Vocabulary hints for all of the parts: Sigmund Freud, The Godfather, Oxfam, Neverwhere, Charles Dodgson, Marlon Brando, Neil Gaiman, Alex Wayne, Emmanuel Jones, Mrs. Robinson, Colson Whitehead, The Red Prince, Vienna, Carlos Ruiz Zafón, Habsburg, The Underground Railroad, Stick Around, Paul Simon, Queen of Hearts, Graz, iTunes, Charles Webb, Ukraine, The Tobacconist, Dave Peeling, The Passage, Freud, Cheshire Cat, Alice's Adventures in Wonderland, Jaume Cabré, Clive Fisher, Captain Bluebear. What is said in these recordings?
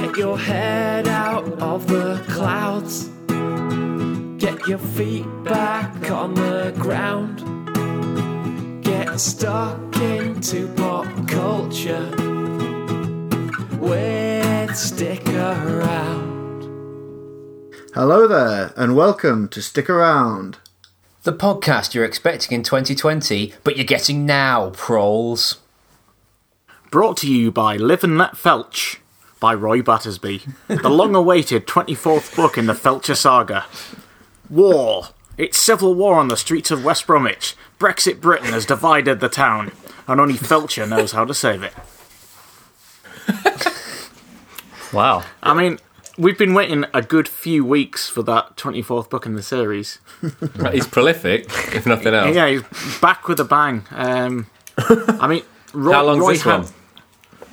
Get your head out of the clouds. Get your feet back on the ground. Get stuck into pop culture with Stick Around. Hello there, and welcome to Stick Around, the podcast you're expecting in 2020, but you're getting now, proles. Brought to you by Live and Let Felch, by Roy Battersby, the long-awaited 24th book in the Felcher saga. War. It's civil war on the streets of West Bromwich. Brexit Britain has divided the town, and only Felcher knows how to save it. Wow. I mean, we've been waiting a good few weeks for that 24th book in the series. He's prolific, if nothing else. Yeah, he's back with a bang. I mean, how long's this one?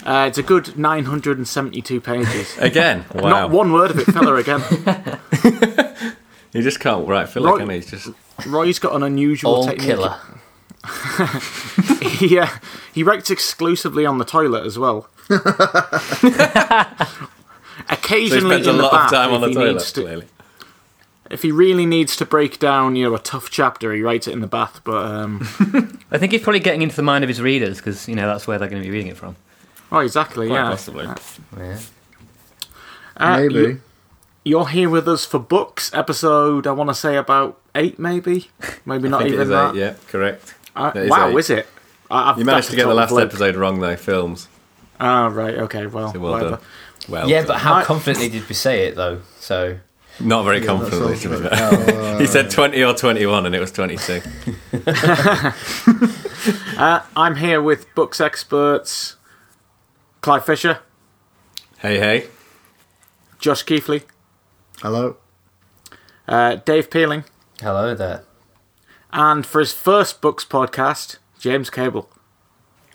It's a good 972 pages. Again? Wow. Not one word of it, fella, again. He just can't write filler, can he? Roy's got an unusual technique. All killer. He writes exclusively on the toilet as well. Occasionally so in the bath, if he really needs to break down, a tough chapter, he writes it in the bath. But I think he's probably getting into the mind of his readers because that's where they're going to be reading it from. Oh, exactly. Quite possibly. Maybe. You're here with us for books episode. I want to say about 8, maybe. Maybe not even that. 8, yeah, correct. Wow, 8. Is it? You managed to get the last episode wrong, though. Films. Ah, right. Okay. Well. So well done. Well, yeah, but how confidently did we say it though? So not very confidently. He said 20 or 21, and it was 22. I'm here with books experts Clive Fisher. Hey, hey. Josh Keithley. Hello. Dave Peeling. Hello there. And for his first books podcast, James Cable.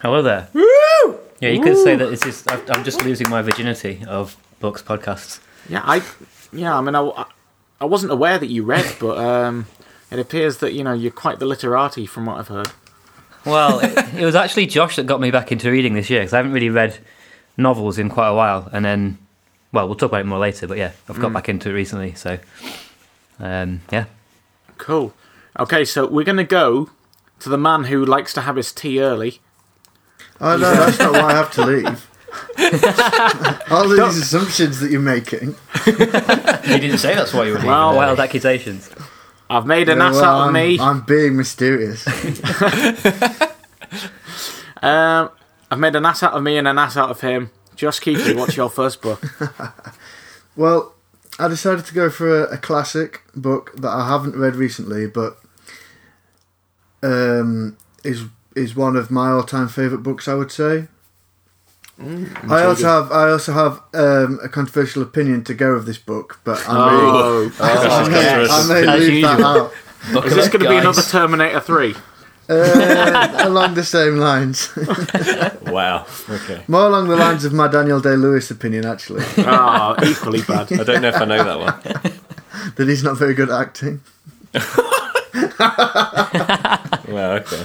Hello there. Woo! Yeah, you could say that I'm just losing my virginity of books podcasts. Yeah, I wasn't aware that you read, but it appears that you're quite the literati from what I've heard. Well, it was actually Josh that got me back into reading this year because I haven't really read novels in quite a while, and then, well, we'll talk about it more later. But yeah, I've got back into it recently, so yeah. Cool. Okay, so we're going to go to the man who likes to have his tea early. Oh no, that's not why I have to leave. All of these assumptions that you're making. You didn't say that's why you were leaving. Well, wild accusations. I've made an ass out of me. I'm being mysterious. I've made an ass out of me and an ass out of him. Josh Keithley, what's your first book? Well, I decided to go for a classic book that I haven't read recently, but is one of my all-time favourite books, I would say. I also have a controversial opinion to go with this book, but I may leave that out. Is this going to be another Terminator 3? Along the same lines. Wow. Okay. More along the lines of my Daniel Day-Lewis opinion, actually. Oh, equally bad. I don't know if I know that one. That he's not very good at acting. Wow, okay.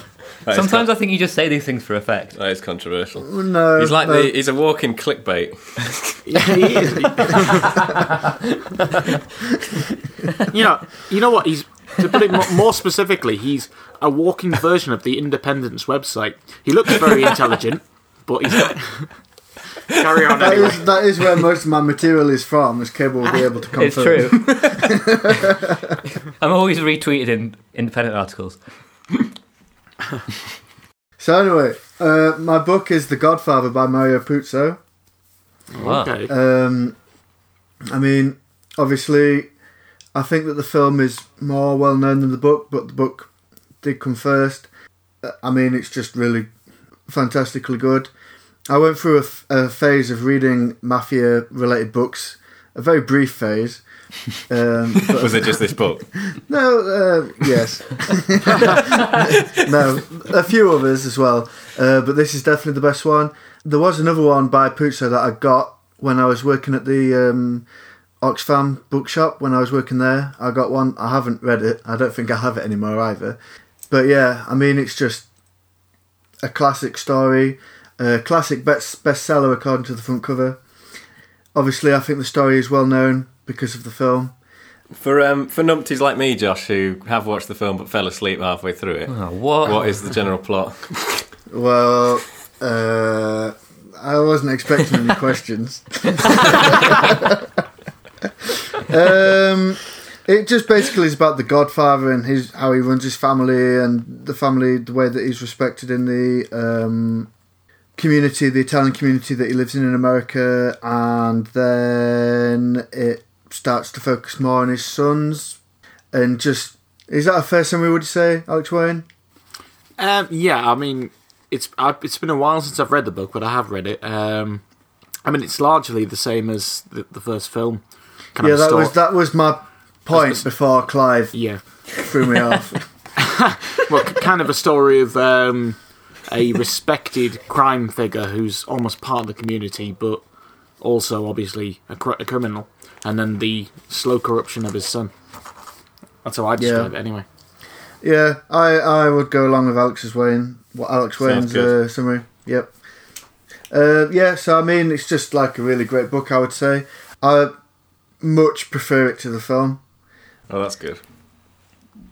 Sometimes I think you just say these things for effect. That is controversial. No, he's like he's a walking clickbait. Yeah, he is. You know what? He's, to put it more specifically, he's a walking version of the Independence website. He looks very intelligent, but he's not. Carry on. Anyway. That is where most of my material is from, as Cable will be able to confirm. It's true. I'm always retweeted in independent articles. So anyway, my book is The Godfather by Mario Puzo. Wow. Okay. I mean, obviously, I think that the film is more well known than the book, but the book did come first. I mean, it's just really fantastically good. I went through a phase of reading mafia-related books, a very brief phase. Was it just this book? No, yes. No, a few others as well, but this is definitely the best one. There was another one by Puzo that I got when I was working at the Oxfam bookshop. When I was working there, I got one. I haven't read it. I don't think I have it anymore either. But yeah, I mean, it's just a classic story, a classic bestseller according to the front cover. Obviously, I think the story is well known because of the film. For numpties like me, Josh, who have watched the film but fell asleep halfway through it, what is the general plot? Well, I wasn't expecting any questions. It just basically is about the Godfather and how he runs his family, and the family, the way that he's respected in the community, the Italian community that he lives in America. And then it starts to focus more on his sons. And just, is that a fair summary, would you say, Alex Wayne? Yeah, I mean, it's been a while since I've read the book, but I have read it. I mean, it's largely the same as the first film. Kind of that was my point before Clive threw me off. Well, kind of a story of a respected crime figure who's almost part of the community, but also obviously a criminal, and then the slow corruption of his son. That's how I describe it anyway. Yeah, I would go along with Alex Wayne's summary. Yep. So I mean, it's just like a really great book, I would say. I much prefer it to the film. Oh, that's good.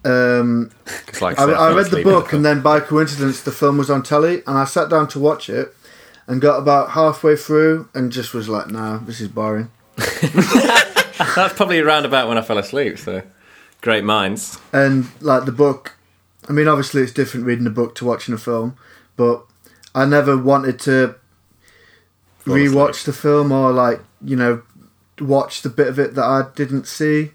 Like I read the book, and then by coincidence, the film was on telly, and I sat down to watch it, and got about halfway through, and just was like, "Nah, this is boring." That's probably around about when I fell asleep. So, great minds. And like the book, I mean, obviously it's different reading a book to watching a film, but I never wanted to rewatch the film or watch the bit of it that I didn't see.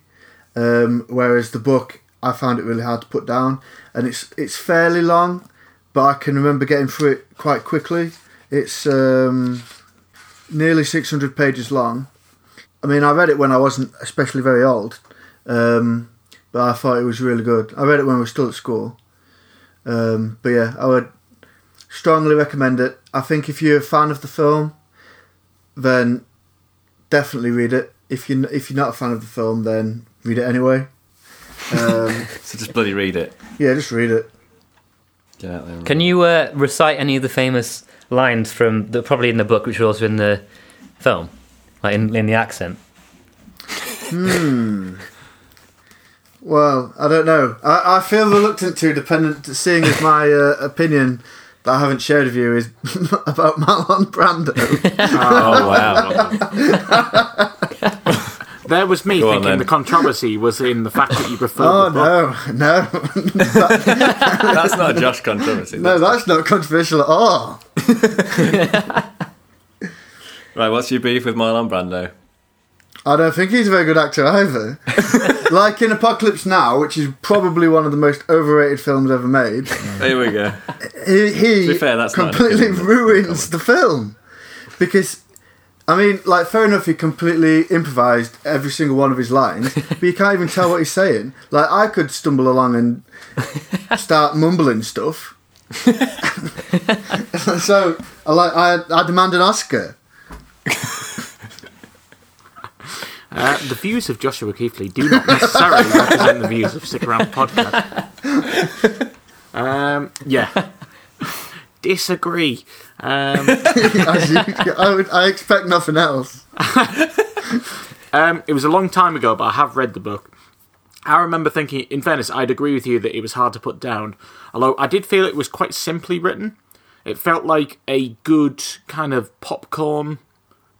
Whereas the book, I found it really hard to put down, and it's fairly long, but I can remember getting through it quite quickly. It's nearly 600 pages long. I mean, I read it when I wasn't especially very old, but I thought it was really good. I read it when we were still at school. But yeah, I would strongly recommend it. I think if you're a fan of the film, then definitely read it. If you're not a fan of the film, then read it anyway. So just bloody read it. Yeah, just read it. Get out there. Can you recite any of the famous lines from probably in the book, which were also in the film, like in the accent? Well, I don't know. I feel reluctant to, seeing as my opinion that I haven't shared with you is about Marlon Brando. Oh wow. There was me thinking the controversy was in the fact that you preferred the book. Oh, no. That's not a Josh controversy. No, that's not controversial at all. Right, what's your beef with Marlon Brando? I don't think he's a very good actor either. Like in Apocalypse Now, which is probably one of the most overrated films ever made. There we go. He to be fair, that's completely ruins the film. Because... I mean, like, fair enough, he completely improvised every single one of his lines, but you can't even tell what he's saying. Like, I could stumble along and start mumbling stuff. So, I demand an Oscar. The views of Joshua Keithley do not necessarily represent the views of Stick Around Podcast. Disagree. I expect nothing else. It was a long time ago, but I have read the book. I remember thinking, in fairness, I'd agree with you that it was hard to put down, although I did feel it was quite simply written. It felt like a good kind of popcorn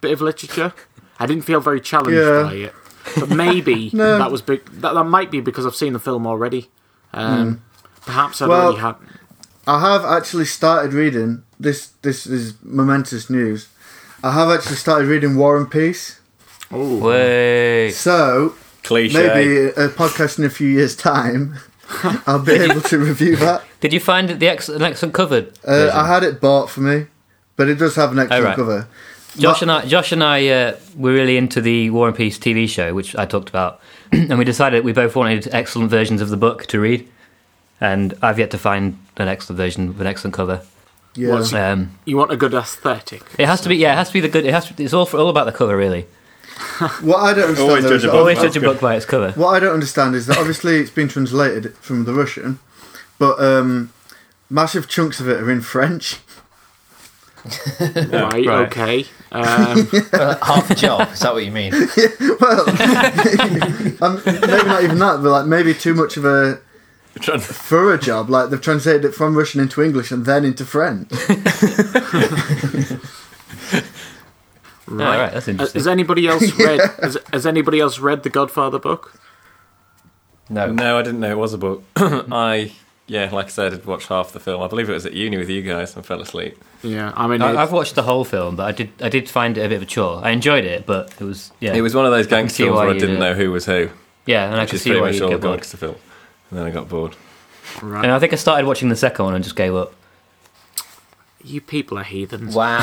bit of literature. I didn't feel very challenged by it, but maybe that was big. That might be because I've seen the film already. Perhaps I'd already had... I have actually started reading, this is momentous news, I have actually started reading War and Peace. Oh, wait. So, cliche. Maybe a podcast in a few years' time, I'll be able to review that. Did you find it an excellent cover? I had it bought for me, but it does have an excellent cover. Josh and I were really into the War and Peace TV show, which I talked about, and we decided we both wanted excellent versions of the book to read. And I've yet to find an excellent version with an excellent cover. Yeah, you want a good aesthetic. It has to be. Yeah, it has to be the good. It has to. It's all about the cover, really. What I don't understand always judge a book by its cover. What I don't understand is that obviously it's been translated from the Russian, but massive chunks of it are in French. Right, okay. Half a job, is that what you mean? Yeah, well, maybe not even that, but like maybe too much of a for a job. Like they've translated it from Russian into English and then into French. Right. Right, that's interesting. Has anybody else read the Godfather book? No, I didn't know it was a book. Like I said, I'd watched half the film. I believe it was at uni with you guys and fell asleep. Yeah, I mean... I've watched the whole film, but I did find it a bit of a chore. I enjoyed it, but it was... Yeah, it was one of those gangster films where I didn't know who was who. Yeah, and I could see why you get bored. Film. And then I got bored. Right. And I think I started watching the second one and just gave up. You people are heathens. Wow.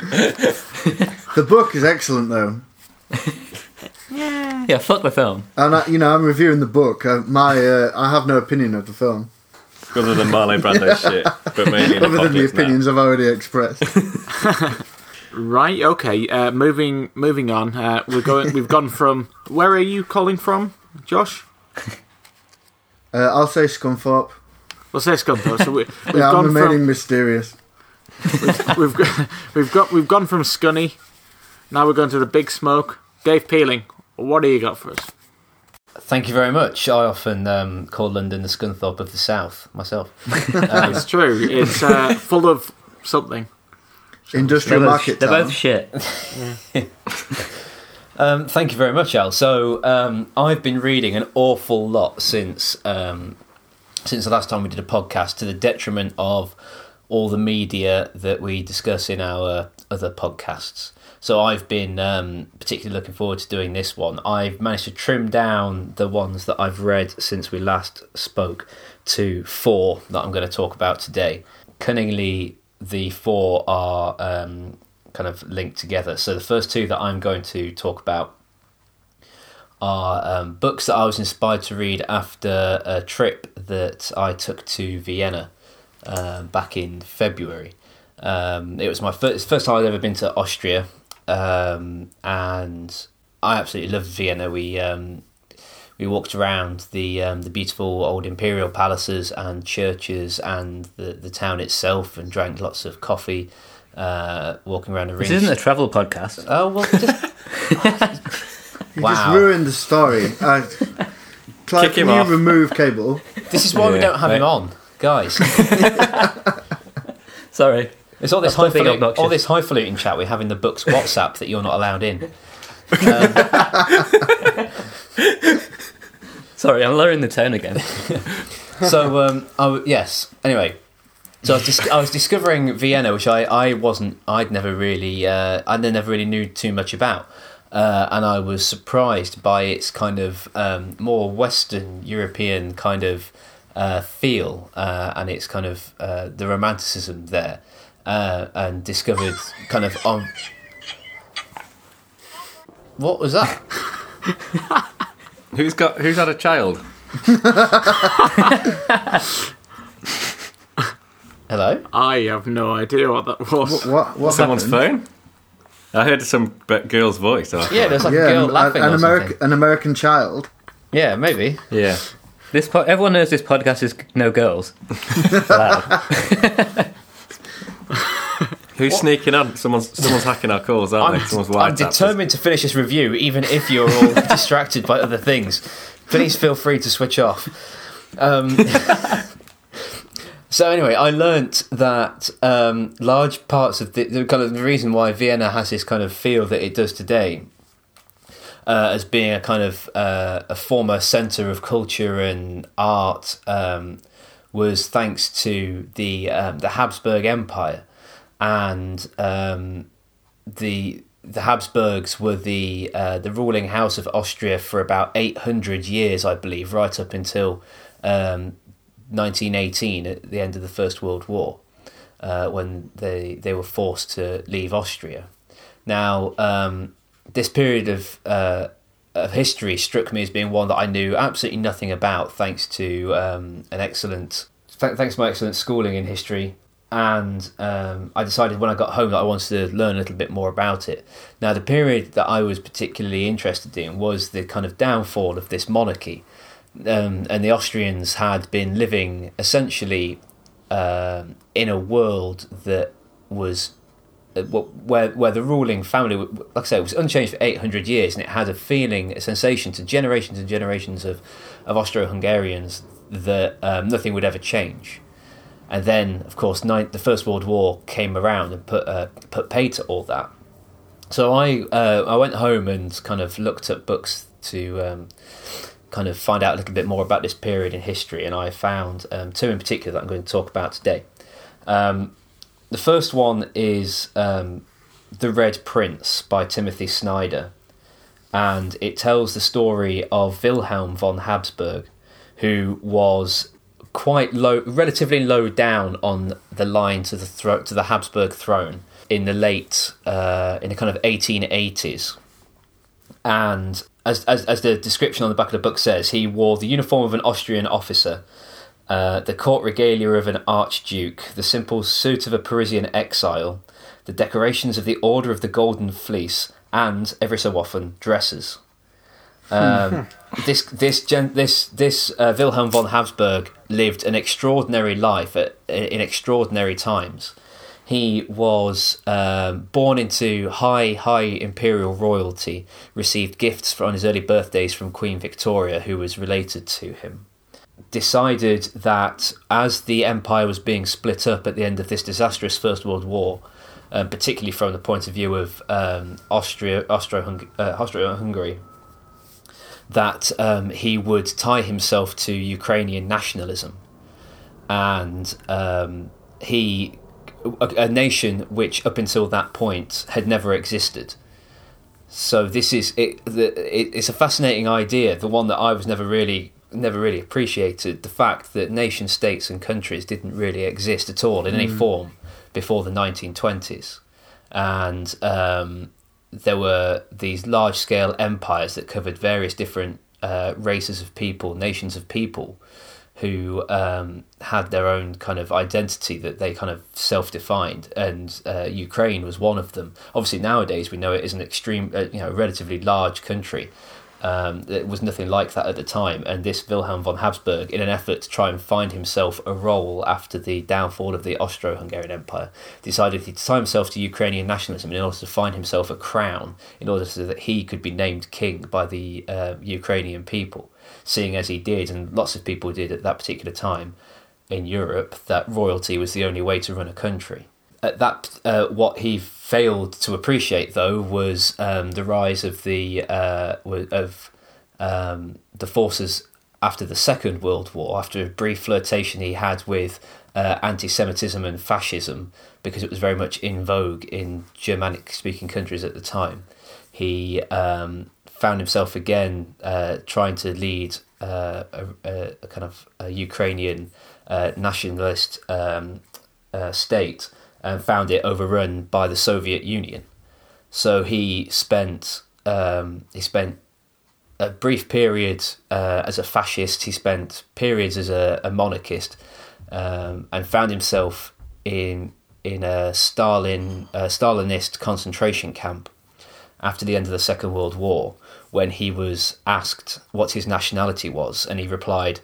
The book is excellent, though. Yeah, fuck the film. And I'm reviewing the book. I have no opinion of the film, other than Marlon Brando's shit. But mainly other than the opinions I've already expressed. Right. Okay. Moving on. We've gone from. Where are you calling from, Josh? I'll say Scunthorpe. We'll say Scunthorpe. So we've gone I'm remaining mysterious. We've gone from Scunny. Now we're going to the Big Smoke. Dave Peeling. What do you got for us? Thank you very much. I often call London the Scunthorpe of the South myself. It's true. It's full of something. Industrial market. They're both shit. Yeah. Thank you very much, Al. So I've been reading an awful lot since the last time we did a podcast, to the detriment of all the media that we discuss in our other podcasts. So I've been particularly looking forward to doing this one. I've managed to trim down the ones that I've read since we last spoke to 4 that I'm going to talk about today. Cunningly, the 4 are kind of linked together. So the first 2 that I'm going to talk about are books that I was inspired to read after a trip that I took to Vienna back in February. It was my first time I'd ever been to Austria. And I absolutely loved Vienna. We walked around the beautiful old imperial palaces and churches and the town itself, and drank lots of coffee. Walking around the ring. This isn't a travel podcast. Oh well, you just ruined the story. Clive, kick him off. Remove Cable. This is why we don't have him on, guys. Sorry. It's all this highfalutin chat we have in the book's WhatsApp that you're not allowed in. Sorry, I'm lowering the tone again. Anyway, so I was discovering Vienna, which I never really knew too much about, and I was surprised by its kind of more Western European kind of feel, and its kind of the romanticism there. And discovered kind of on. What was that? Who's had a child? Hello? I have no idea what that was. What someone's happened? Phone? I heard some girl's voice. Yeah, there's like a girl laughing. An American child. Yeah, maybe. Yeah. Everyone knows this podcast is no girls. Wow. Who's sneaking on? Someone's hacking our calls, aren't they? I'm determined to finish this review, even if you're all distracted by other things. Please feel free to switch off. So anyway, I learnt that large parts of the kind of the reason why Vienna has this kind of feel that it does today, as being a kind of a former centre of culture and art, was thanks to the Habsburg Empire. And the Habsburgs were the ruling house of Austria for about 800 years, I believe, right up until 1918, at the end of the First World War, when they were forced to leave Austria. Now, this period of history struck me as being one that I knew absolutely nothing about, thanks to my excellent schooling in history. And I decided when I got home that I wanted to learn a little bit more about it. Now, the period that I was particularly interested in was the kind of downfall of this monarchy. And the Austrians had been living essentially in a world that was where the ruling family, like I say, was unchanged for 800 years, and it had a feeling, a sensation to generations and generations of Austro-Hungarians that nothing would ever change. And then, of course, the First World War came around and put pay to all that. So I went home and kind of looked at books to kind of find out a little bit more about this period in history, and I found two in particular that I'm going to talk about today. The first one is The Red Prince by Timothy Snyder, and it tells the story of Wilhelm von Habsburg, who was quite relatively low down on the line to the Habsburg throne in the kind of 1880s. And as the description on the back of the book says, he wore the uniform of an Austrian officer, the court regalia of an archduke, the simple suit of a Parisian exile, the decorations of the Order of the Golden Fleece, and, every so often, dresses. This Wilhelm von Habsburg lived an extraordinary life in extraordinary times. He was born into high imperial royalty, received gifts on his early birthdays from Queen Victoria, who was related to him. Decided that as the empire was being split up at the end of this disastrous First World War, particularly from the point of view of Austro-Hungary, that he would tie himself to Ukrainian nationalism. And a nation which up until that point had never existed. So this is it's a fascinating idea, the one that I was never really appreciated, the fact that nation states and countries didn't really exist at all in any form before the 1920s. And there were these large-scale empires that covered various different races of people, nations of people, who had their own kind of identity that they kind of self-defined, and Ukraine was one of them. Obviously, nowadays we know it is an relatively large country. It was nothing like that at the time, and this Wilhelm von Habsburg, in an effort to try and find himself a role after the downfall of the Austro-Hungarian Empire, decided to tie himself to Ukrainian nationalism in order to find himself a crown, in order so that he could be named king by the Ukrainian people, seeing as he did, and lots of people did at that particular time in Europe, that royalty was the only way to run a country. At that, what he failed to appreciate, though, was the rise of the forces after the Second World War. After a brief flirtation he had with anti-Semitism and fascism, because it was very much in vogue in Germanic-speaking countries at the time, he found himself again trying to lead a kind of a Ukrainian nationalist state, and found it overrun by the Soviet Union. So he spent a brief period as a fascist, he spent periods as a monarchist, and found himself in a Stalinist concentration camp after the end of the Second World War, when he was asked what his nationality was, and he replied,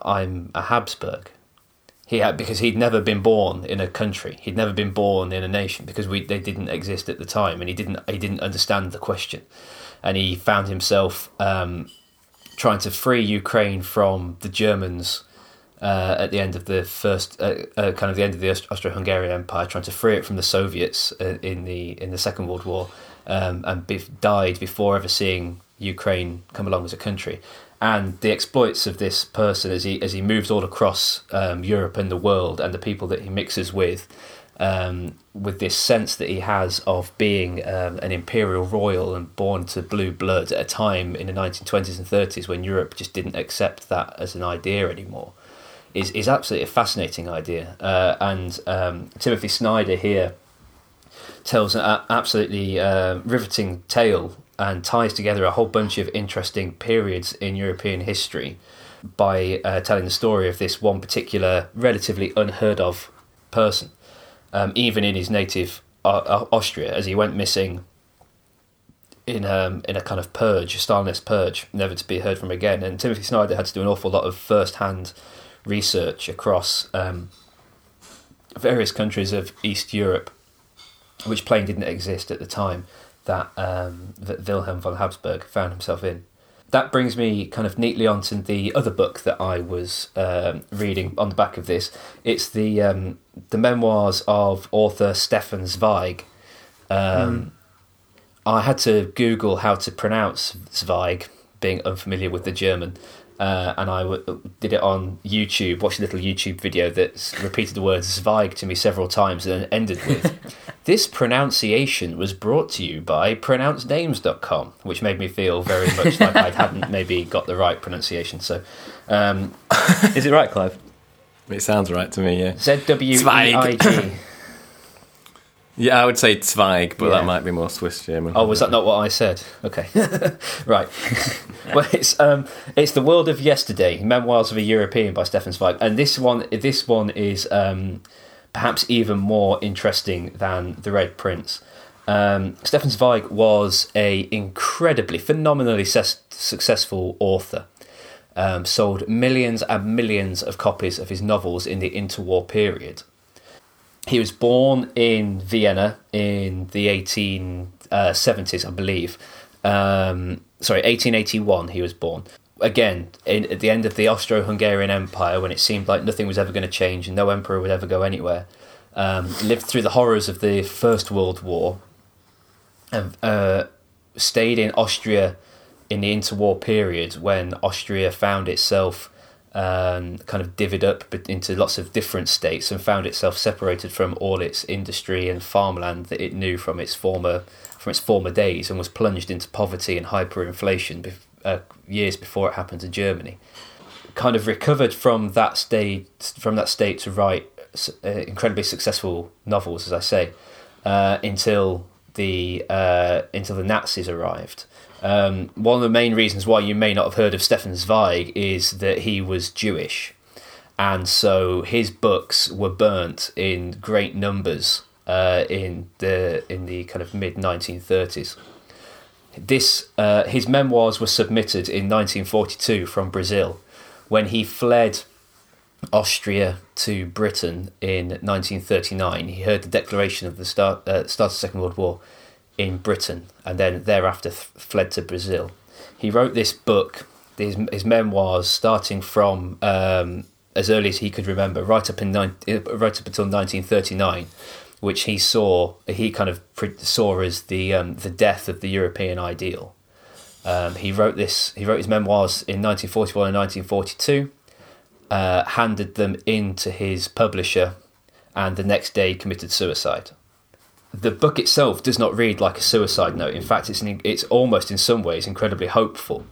"I'm a Habsburg." Because he'd never been born in a country, he'd never been born in a nation, because they didn't exist at the time, and he didn't understand the question, and he found himself trying to free Ukraine from the Germans at the end of the Austro-Hungarian Empire, trying to free it from the Soviets in the Second World War, and died before ever seeing Ukraine come along as a country. And the exploits of this person as he moves all across Europe and the world, and the people that he mixes with this sense that he has of being an imperial royal and born to blue blood at a time in the 1920s and 30s when Europe just didn't accept that as an idea anymore, is absolutely a fascinating idea. And Timothy Snyder here tells an absolutely riveting tale, and ties together a whole bunch of interesting periods in European history by telling the story of this one particular relatively unheard of person, even in his native Austria, as he went missing in a kind of purge, a Stalinist purge, never to be heard from again. And Timothy Snyder had to do an awful lot of first-hand research across various countries of East Europe, which plain didn't exist at the time, that Wilhelm von Habsburg found himself in. That brings me kind of neatly onto the other book that I was reading on the back of this. It's the memoirs of author Stefan Zweig. I had to Google how to pronounce Zweig, being unfamiliar with the German, and I did it on YouTube, watched a little YouTube video that repeated the word Zweig to me several times and then ended with, "This pronunciation was brought to you by pronouncenames.com," which made me feel very much like I hadn't maybe got the right pronunciation. So, is it right, Clive? It sounds right to me, yeah. Zweig. Yeah, I would say Zweig, but that might be more Swiss German. Oh, was that not what I said? Okay. Right. Well, it's The World of Yesterday, Memoirs of a European by Stefan Zweig. And this one is... perhaps even more interesting than The Red Prince. Stefan Zweig was an incredibly, phenomenally successful author. Sold millions and millions of copies of his novels in the interwar period. He was born in Vienna in the 1870s, I believe. 1881 he was born. Again, at the end of the Austro-Hungarian Empire, when it seemed like nothing was ever going to change and no emperor would ever go anywhere, lived through the horrors of the First World War, and stayed in Austria in the interwar period when Austria found itself kind of divvied up into lots of different states and found itself separated from all its industry and farmland that it knew from its former days, and was plunged into poverty and hyperinflation years before it happened to Germany. Kind of recovered from that state, to write incredibly successful novels, as I say, until the Nazis arrived. One of the main reasons why you may not have heard of Stefan Zweig is that he was Jewish, and so his books were burnt in great numbers in the kind of mid 1930s. His memoirs were submitted in 1942 from Brazil, when he fled Austria to Britain in 1939. He heard the declaration of the start of the Second World War in Britain, and then thereafter fled to Brazil. He wrote this book, his memoirs, starting from as early as he could remember, right up until 1939. Which he kind of saw as the death of the European ideal. He wrote his memoirs in 1941 and 1942, handed them in to his publisher, and the next day committed suicide. The book itself does not read like a suicide note. In fact, it's almost in some ways incredibly hopeful.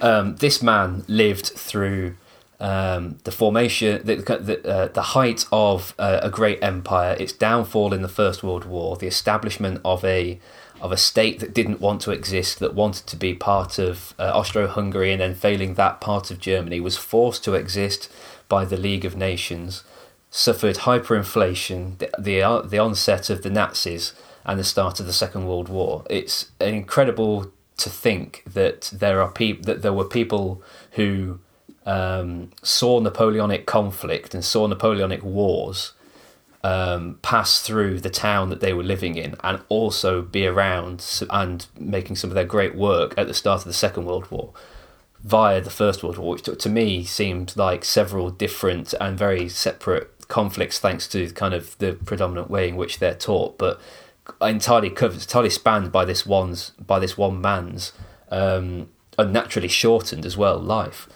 This man lived through the formation, the height of a great empire, its downfall in the First World War, the establishment of a state that didn't want to exist, that wanted to be part of Austro-Hungary, and then failing that, part of Germany, was forced to exist by the League of Nations, suffered hyperinflation, the onset of the Nazis, and the start of the Second World War. It's incredible to think that there were people who saw Napoleonic conflict and saw Napoleonic wars pass through the town that they were living in, and also be around and making some of their great work at the start of the Second World War via the First World War, which to me seemed like several different and very separate conflicts, thanks to kind of the predominant way in which they're taught, but entirely spanned by this one man's unnaturally shortened as well life.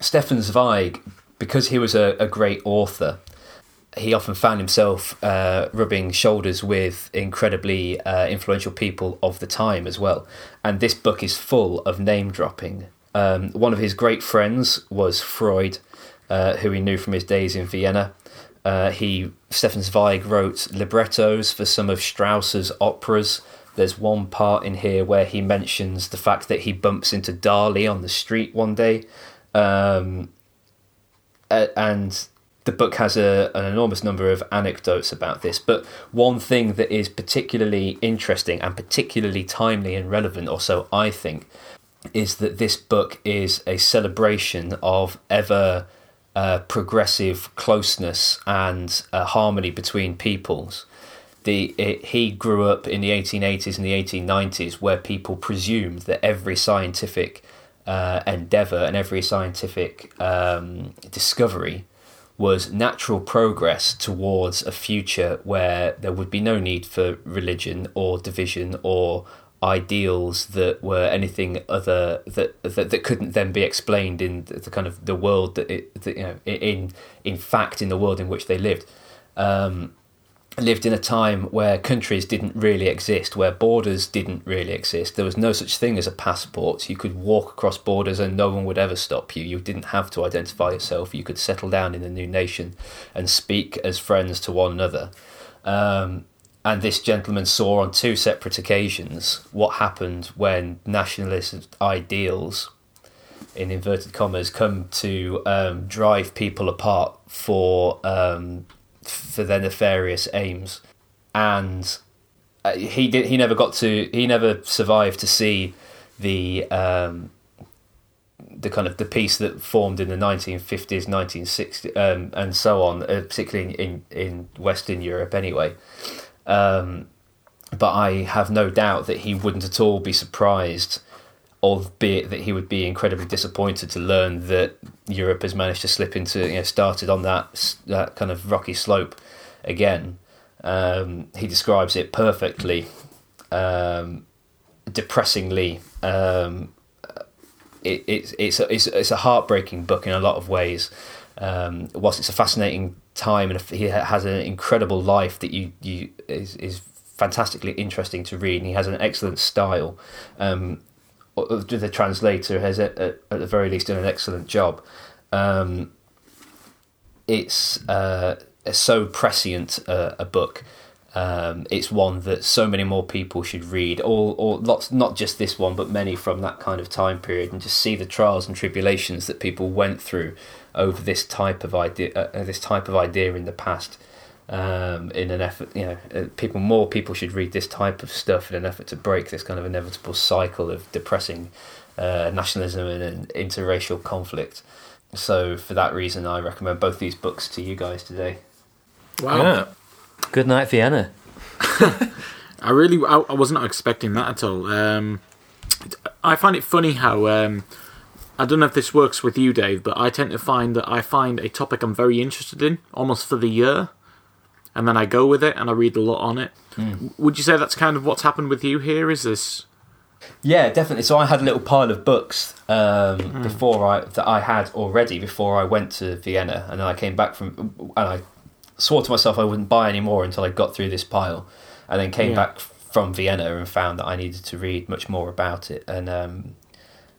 Stefan Zweig, because he was a great author, he often found himself rubbing shoulders with incredibly influential people of the time as well. And this book is full of name dropping. One of his great friends was Freud, who he knew from his days in Vienna. Stefan Zweig wrote librettos for some of Strauss's operas. There's one part in here where he mentions the fact that he bumps into Dali on the street one day. And the book has an enormous number of anecdotes about this. But one thing that is particularly interesting and particularly timely and relevant, or so I think, is that this book is a celebration of ever progressive closeness and harmony between peoples. He grew up in the 1880s and the 1890s, where people presumed that every scientific endeavour and every scientific discovery was natural progress towards a future where there would be no need for religion or division or ideals that were anything other that couldn't then be explained in the kind of the world that, in fact, in the world in which they lived. Lived in a time where countries didn't really exist, where borders didn't really exist. There was no such thing as a passport. You could walk across borders and no one would ever stop you. You didn't have to identify yourself. You could settle down in a new nation and speak as friends to one another. And this gentleman saw on two separate occasions what happened when nationalist ideals, in inverted commas, come to drive people apart for their nefarious aims, and he never survived to see the kind of the peace that formed in the 1950s, 1960s, and so on, particularly in Western Europe anyway. But I have no doubt that he wouldn't at all be surprised, albeit that he would be incredibly disappointed to learn that Europe has managed to slip into, started on that kind of rocky slope again. He describes it perfectly, depressingly. It's a heartbreaking book in a lot of ways. Whilst it's a fascinating time and he has an incredible life that is fantastically interesting to read, and he has an excellent style. The translator has, at the very least, done an excellent job. It's so prescient a book. It's one that so many more people should read, or lots, not just this one, but many from that kind of time period, and just see the trials and tribulations that people went through over this type of idea in the past. In an effort, more people should read this type of stuff in an effort to break this kind of inevitable cycle of depressing nationalism and interracial conflict. So for that reason, I recommend both these books to you guys today. Wow. Yeah. Good night, Vienna. I was not expecting that at all. I find it funny how, I don't know if this works with you, Dave, but I tend to find that I find a topic I'm very interested in almost for the year, and then I go with it and I read a lot on it. Mm. Would you say that's kind of what's happened with you here? Is this? Yeah, definitely. So I had a little pile of books that I had already before I went to Vienna, and then I came back from, and I swore to myself I wouldn't buy any more until I got through this pile, and then came back from Vienna and found that I needed to read much more about it, and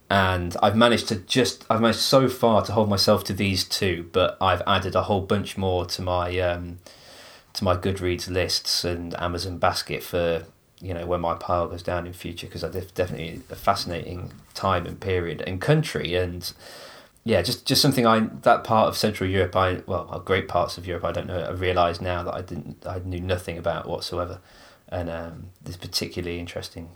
I've managed so far to hold myself to these two, but I've added a whole bunch more to my. My Goodreads lists and Amazon basket for when my pile goes down in future, because I definitely a fascinating time and period and country, and just something that part of Central Europe, great parts of Europe, I don't know, I realise now that I knew nothing about whatsoever, and this particularly interesting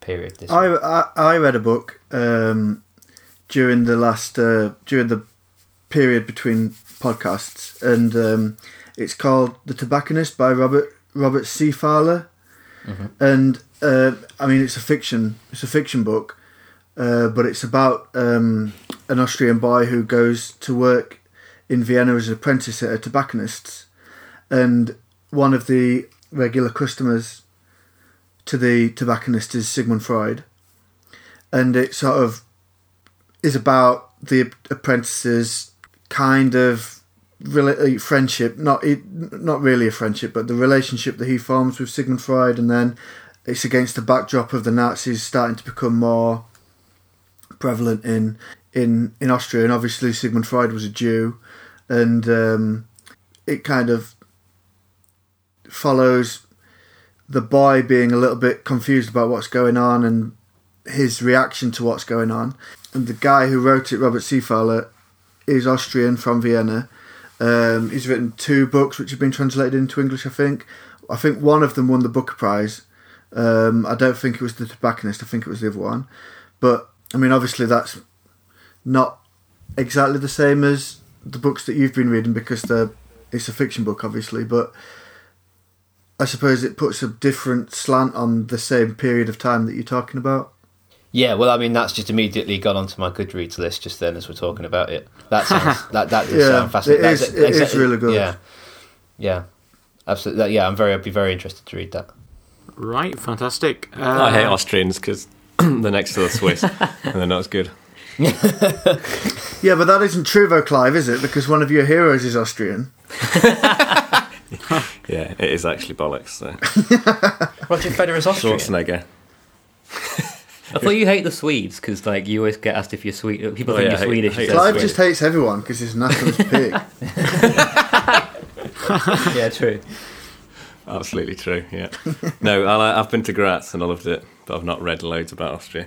period. I read a book during the period between podcasts, and it's called The Tobacconist by Robert C. Fowler. Mm-hmm. And it's a fiction book, but it's about an Austrian boy who goes to work in Vienna as an apprentice at a tobacconist's, and one of the regular customers to the tobacconist is Sigmund Freud, and it sort of is about the apprentice's kind of friendship, not really a friendship, but the relationship that he forms with Sigmund Freud, and then it's against the backdrop of the Nazis starting to become more prevalent in Austria, and obviously Sigmund Freud was a Jew, and it kind of follows the boy being a little bit confused about what's going on and his reaction to what's going on. And the guy who wrote it, Robert C. Fowler, is Austrian from Vienna. He's written two books which have been translated into English, I think. I think one of them won the Booker Prize. I don't think it was The Tobacconist, I think it was the other one. But, obviously that's not exactly the same as the books that you've been reading, because it's a fiction book, obviously, but I suppose it puts a different slant on the same period of time that you're talking about. Yeah, well, I mean, that's just immediately gone onto my Goodreads list just then as we're talking about it. That sounds, that does sound fascinating. It is really good. Yeah, absolutely. Yeah, I'd be very interested to read that. Right, fantastic. I hate Austrians because they're next to the Swiss and they're not as good. Yeah, but that isn't true though, Clive, is it? Because one of your heroes is Austrian. Yeah, it is actually bollocks. So. Roger Federer's Austrian. Schwarzenegger. I thought you hate the Swedes because, like, you always get asked if you're Swedish. People think you're Swedish. Clive just hates everyone because he's an Athens pig. Yeah, true. Absolutely true. Yeah. No, I've been to Graz and I loved it, but I've not read loads about Austria.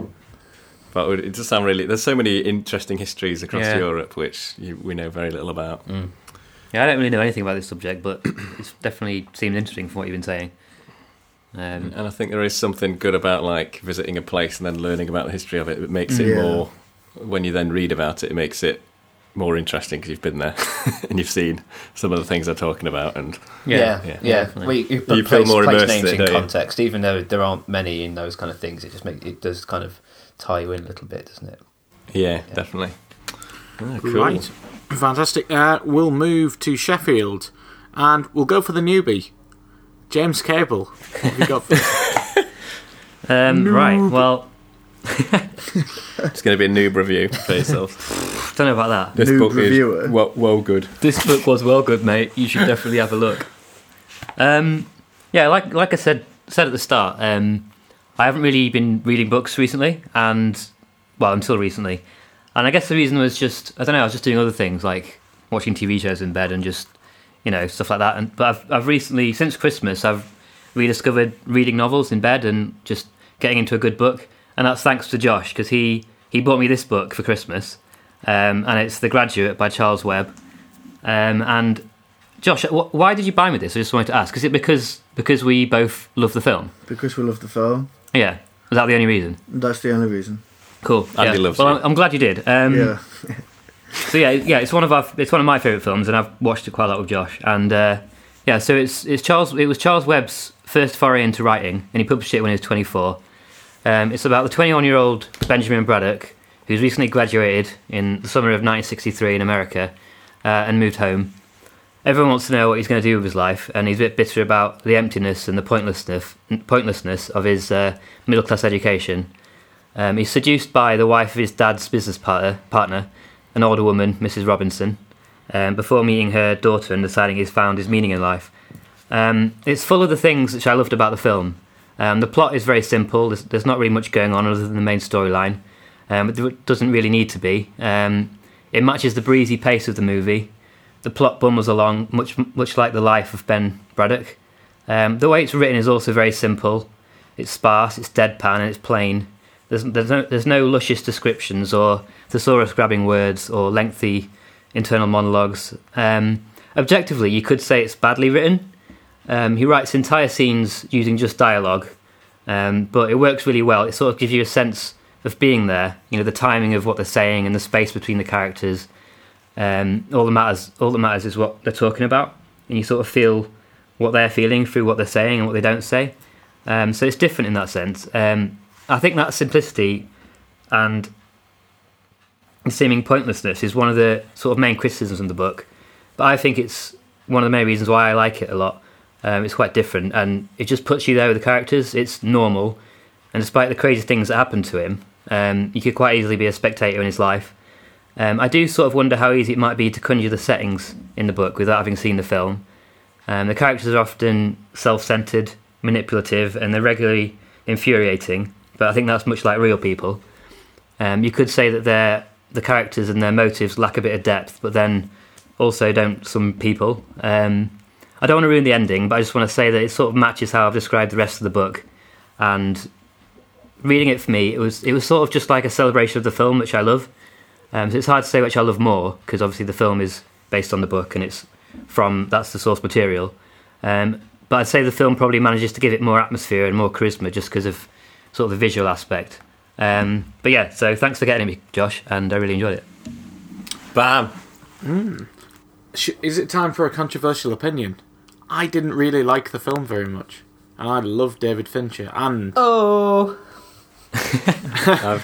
But it does sound really. There's so many interesting histories across Europe which we know very little about. Mm. Yeah, I don't really know anything about this subject, but it's definitely seemed interesting from what you've been saying. And I think there is something good about, like, visiting a place and then learning about the history of it. It makes it more, when you then read about it, it makes it more interesting because you've been there and you've seen some of the things they're talking about. And Well, you feel more immersed names in context, even though there aren't many in those kind of things. It just it does kind of tie you in a little bit, doesn't it? Yeah. Definitely. Oh, cool. Right, fantastic. We'll move to Sheffield and we'll go for the newbie. James Cable, what have you got for us? Right, well... It's going to be a noob review for yourself. Don't know about that. This noob book reviewer. Is well good. This book was well good, mate. You should definitely have a look. Yeah, like I said at the start, I haven't really been reading books recently, and, well, until recently. And I guess the reason was just, I don't know, I was just doing other things, like watching TV shows in bed and just... you know, stuff like that. And but I've recently, since Christmas, I've rediscovered reading novels in bed and just getting into a good book. And that's thanks to Josh, because he bought me this book for Christmas, and it's The Graduate by Charles Webb. And Josh, why did you buy me this? I just wanted to ask. Is it because we both love the film? Because we love the film. Yeah. Is that the only reason? That's the only reason. Cool. Andy loves it. Well, I'm glad you did. So yeah, it's one of my favourite films, and I've watched it quite a lot with Josh. And so it was Charles Webb's first foray into writing, and he published it when he was 24. It's about the 21-year-old Benjamin Braddock, who's recently graduated in the summer of 1963 in America and moved home. Everyone wants to know what he's going to do with his life, and he's a bit bitter about the emptiness and the pointlessness of his middle-class education. He's seduced by the wife of his dad's business partner. An older woman, Mrs. Robinson, before meeting her daughter and deciding he's found his meaning in life. It's full of the things which I loved about the film. The plot is very simple. There's not really much going on other than the main storyline. It doesn't really need to be. It matches the breezy pace of the movie. The plot bumbles along, much like the life of Ben Braddock. The way it's written is also very simple. It's sparse, it's deadpan, and it's plain. There's no luscious descriptions or thesaurus-grabbing words or lengthy internal monologues. Objectively, you could say it's badly written. He writes entire scenes using just dialogue, but it works really well. It sort of gives you a sense of being there, you know, the timing of what they're saying and the space between the characters. All that matters is what they're talking about, and you sort of feel what they're feeling through what they're saying and what they don't say. So it's different in that sense. I think that simplicity and seeming pointlessness is one of the sort of main criticisms in the book. But I think it's one of the main reasons why I like it a lot. It's quite different, and it just puts you there with the characters. It's normal, and despite the crazy things that happen to him, you could quite easily be a spectator in his life. I do sort of wonder how easy it might be to conjure the settings in the book without having seen the film. The characters are often self-centred, manipulative, and they're regularly infuriating. But I think that's much like real people. You could say that the characters and their motives lack a bit of depth, but then also don't some people. I don't want to ruin the ending, but I just want to say that it sort of matches how I've described the rest of the book. And reading it for me, it was sort of just like a celebration of the film, which I love. So it's hard to say which I love more, because obviously the film is based on the book and that's the source material. But I'd say the film probably manages to give it more atmosphere and more charisma just because of sort of the visual aspect. But yeah, so thanks for getting me, Josh, and I really enjoyed it. Bam! Mm. Is it time for a controversial opinion? I didn't really like the film very much. And I love David Fincher. And I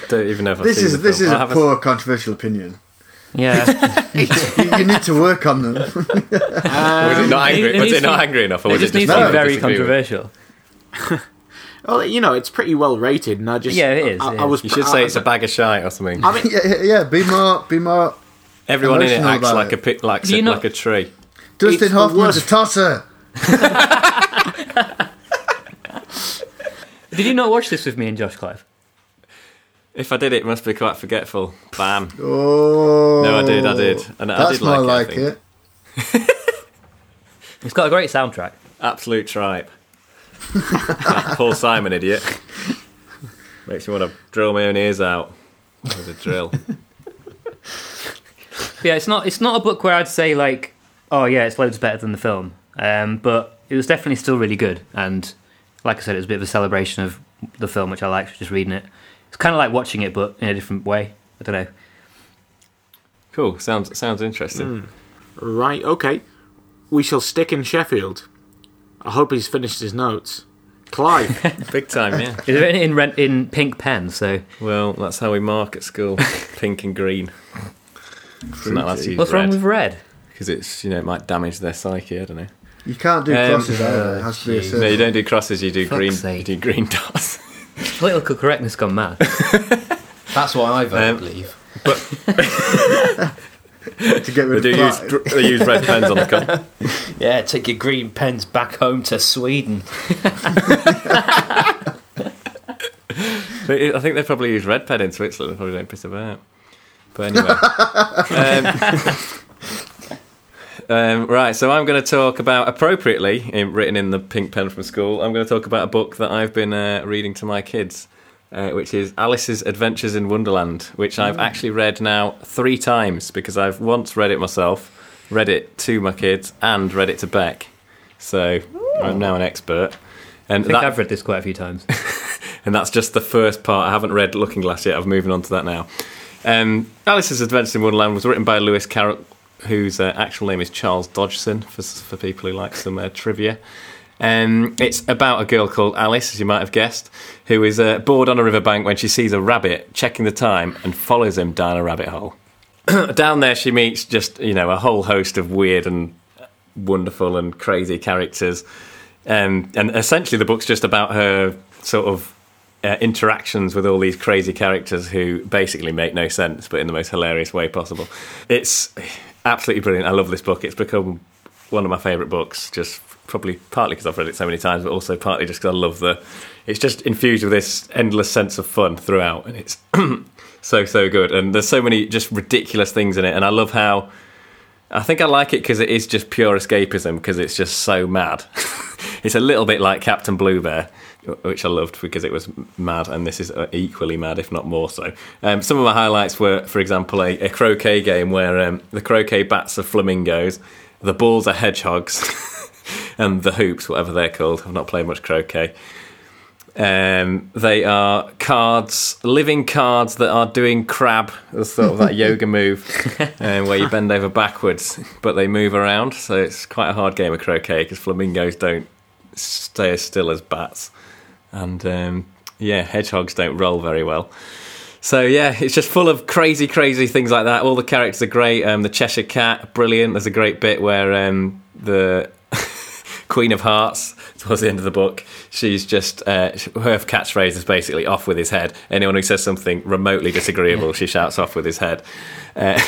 don't even know if I've seen the film. This is a poor controversial opinion. Yeah. you need to work on them. Was it not angry enough? Or it just needs to be very controversial. Well, you know, it's pretty well rated, and I just... Yeah, it is. I was, you should say it's a bag of shite or something. I mean, yeah, be more... Everyone in it acts like a tree. Dustin Hoffman's a tosser! Did you not watch this with me and Josh, Clive? If I did, it must be quite forgetful. Bam. Oh. No, I did. And I did like it. It's got a great soundtrack. Absolute tripe. That Paul Simon idiot. Makes me want to drill my own ears out. That was a drill. Yeah, it's not a book where I'd say, like, oh yeah, it's loads better than the film. But it was definitely still really good. And like I said, it was a bit of a celebration of the film, which I liked, just reading it. It's kind of like watching it, but in a different way. I don't know. Cool. Sounds interesting. Mm. Right, okay. We shall stick in Sheffield. I hope he's finished his notes. Clive. Big time, yeah. It's written in pink pen, so... Well, that's how we mark at school. Pink and green. What's wrong with red? Because it's, you know, it might damage their psyche, I don't know. You can't do crosses, either. It has to be a certain... No, you don't do crosses, you do green dots. Political correctness gone mad. That's why I vote, leave. But to get rid of that. They use red pens on the cup. Yeah, take your green pens back home to Sweden. I think they probably use red pen in Switzerland. They probably don't piss about. But anyway. Right, so I'm going to talk about, appropriately, written in the pink pen from school, I'm going to talk about a book that I've been reading to my kids, which is Alice's Adventures in Wonderland, which I've actually read now 3 times, because I've once read it myself, read it to my kids, and read it to Beck. So I'm now an expert. And I've read this quite a few times. And that's just the first part. I haven't read Looking Glass yet. I'm moving on to that now. Alice's Adventures in Wonderland was written by Lewis Carroll, whose actual name is Charles Dodgson, for people who like some trivia. It's about a girl called Alice, as you might have guessed, who is bored on a riverbank when she sees a rabbit checking the time and follows him down a rabbit hole. Down there she meets just, you know, a whole host of weird and wonderful and crazy characters. And essentially the book's just about her sort of interactions with all these crazy characters who basically make no sense, but in the most hilarious way possible. It's absolutely brilliant. I love this book. It's become one of my favourite books, just probably partly because I've read it so many times, but also partly just because I love it's just infused with this endless sense of fun throughout, and it's so good. And there's so many just ridiculous things in it, and I love how... I think I like it because it is just pure escapism, because it's just so mad. It's a little bit like Captain Bluebear, which I loved because it was mad, and this is equally mad, if not more so. Some of my highlights were, for example, a croquet game where the croquet bats are flamingos, the balls are hedgehogs, and the hoops, whatever they're called. I've not played much croquet. They are cards, living cards that are doing crab, sort of that yoga move where you bend over backwards, but they move around. So it's quite a hard game of croquet because flamingos don't stay as still as bats. And hedgehogs don't roll very well. So yeah, it's just full of crazy, crazy things like that. All the characters are great. The Cheshire Cat, brilliant. There's a great bit where the Queen of Hearts, towards the end of the book, she's just her catchphrase is basically "off with his head." Anyone who says something remotely disagreeable, she shouts "off with his head," and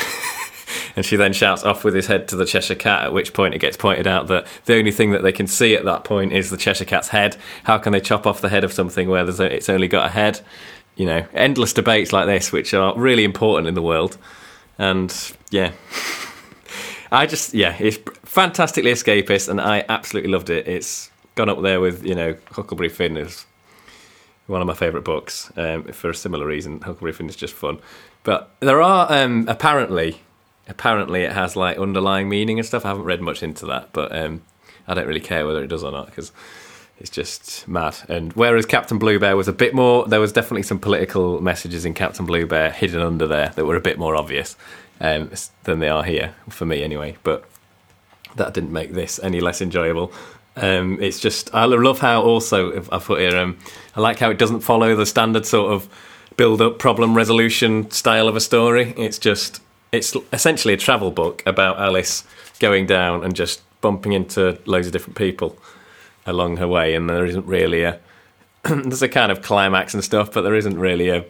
she then shouts "off with his head" to the Cheshire Cat. At which point, it gets pointed out that the only thing that they can see at that point is the Cheshire Cat's head. How can they chop off the head of something where it's only got a head? You know, endless debates like this, which are really important in the world, and yeah. It's fantastically escapist, and I absolutely loved it. It's gone up there with, you know, Huckleberry Finn is one of my favourite books for a similar reason. Huckleberry Finn is just fun. But there are, apparently it has, like, underlying meaning and stuff. I haven't read much into that, but I don't really care whether it does or not, because it's just mad. And whereas Captain Bluebear was a bit more... There was definitely some political messages in Captain Bluebear hidden under there that were a bit more obvious. than they are here, for me anyway. But that didn't make this any less enjoyable. It's just, I love how also, I put here, I like how it doesn't follow the standard sort of build-up, problem resolution style of a story. It's just, it's essentially a travel book about Alice going down and just bumping into loads of different people along her way, and there isn't really a, there's a kind of climax and stuff, but there isn't really a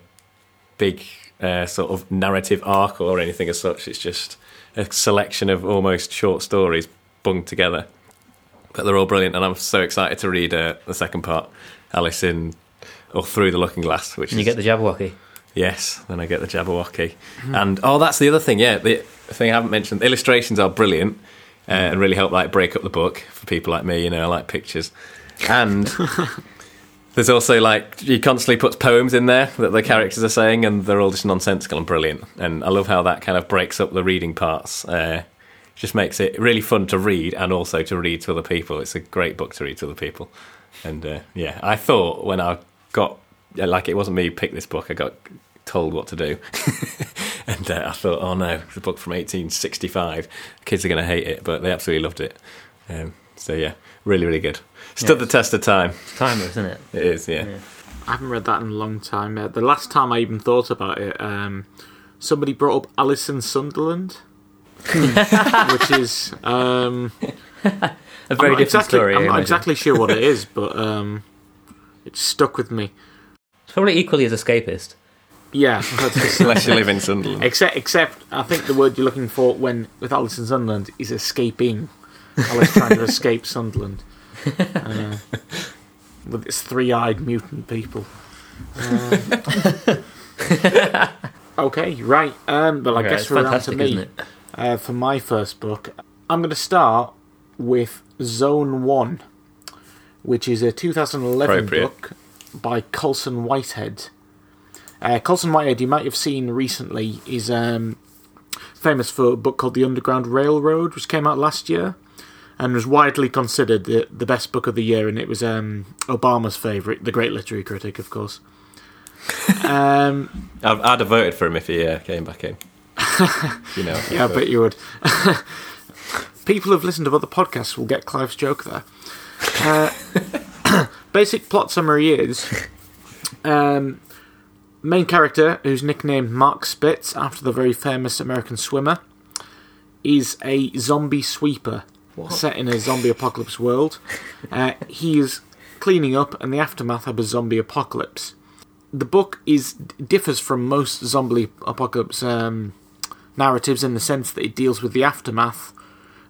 big sort of narrative arc or anything as such. It's just a selection of almost short stories bunged together. But they're all brilliant, and I'm so excited to read the second part, Alice in, or Through the Looking Glass. Which you get the Jabberwocky? Yes, then I get the Jabberwocky. Mm. And, oh, that's the other thing, yeah, the thing I haven't mentioned. The illustrations are brilliant and really help, like, break up the book for people like me, you know, I like pictures. And there's also, like, he constantly puts poems in there that the characters are saying, and they're all just nonsensical and brilliant. And I love how that kind of breaks up the reading parts. Just makes it really fun to read and also to read to other people. It's a great book to read to other people. And, yeah, I thought when I got... Like, it wasn't me who picked this book. I got told what to do. And I thought, oh, no, it's a book from 1865. Kids are going to hate it, but they absolutely loved it. So, yeah, really, really good. Stood the test of time. It's timeless, isn't it? It is, yeah. I haven't read that in a long time. The last time I even thought about it, somebody brought up Alice in Sunderland, which is a very different story. I'm not exactly sure what it is, but it stuck with me. It's probably equally as escapist. Yeah, unless you live in Sunderland. Except, I think the word you're looking for with Alice in Sunderland is escaping. Alice trying to escape Sunderland with its three-eyed mutant people. Okay, right. Well, I guess we're on to me. For my first book, I'm going to start with Zone 1, which is a 2011 book by Colson Whitehead. Colson Whitehead, you might have seen recently, is famous for a book called The Underground Railroad, which came out last year, and was widely considered the best book of the year, and it was Obama's favourite, the great literary critic, of course. I'd have voted for him if he came back in. You know, yeah, I bet you would. People who've listened to other podcasts will get Clive's joke there. Basic plot summary is main character, who's nicknamed Mark Spitz after the very famous American swimmer, is a zombie sweeper set in a zombie apocalypse world. He is cleaning up in the aftermath of a zombie apocalypse. The book differs from most zombie apocalypse narratives in the sense that it deals with the aftermath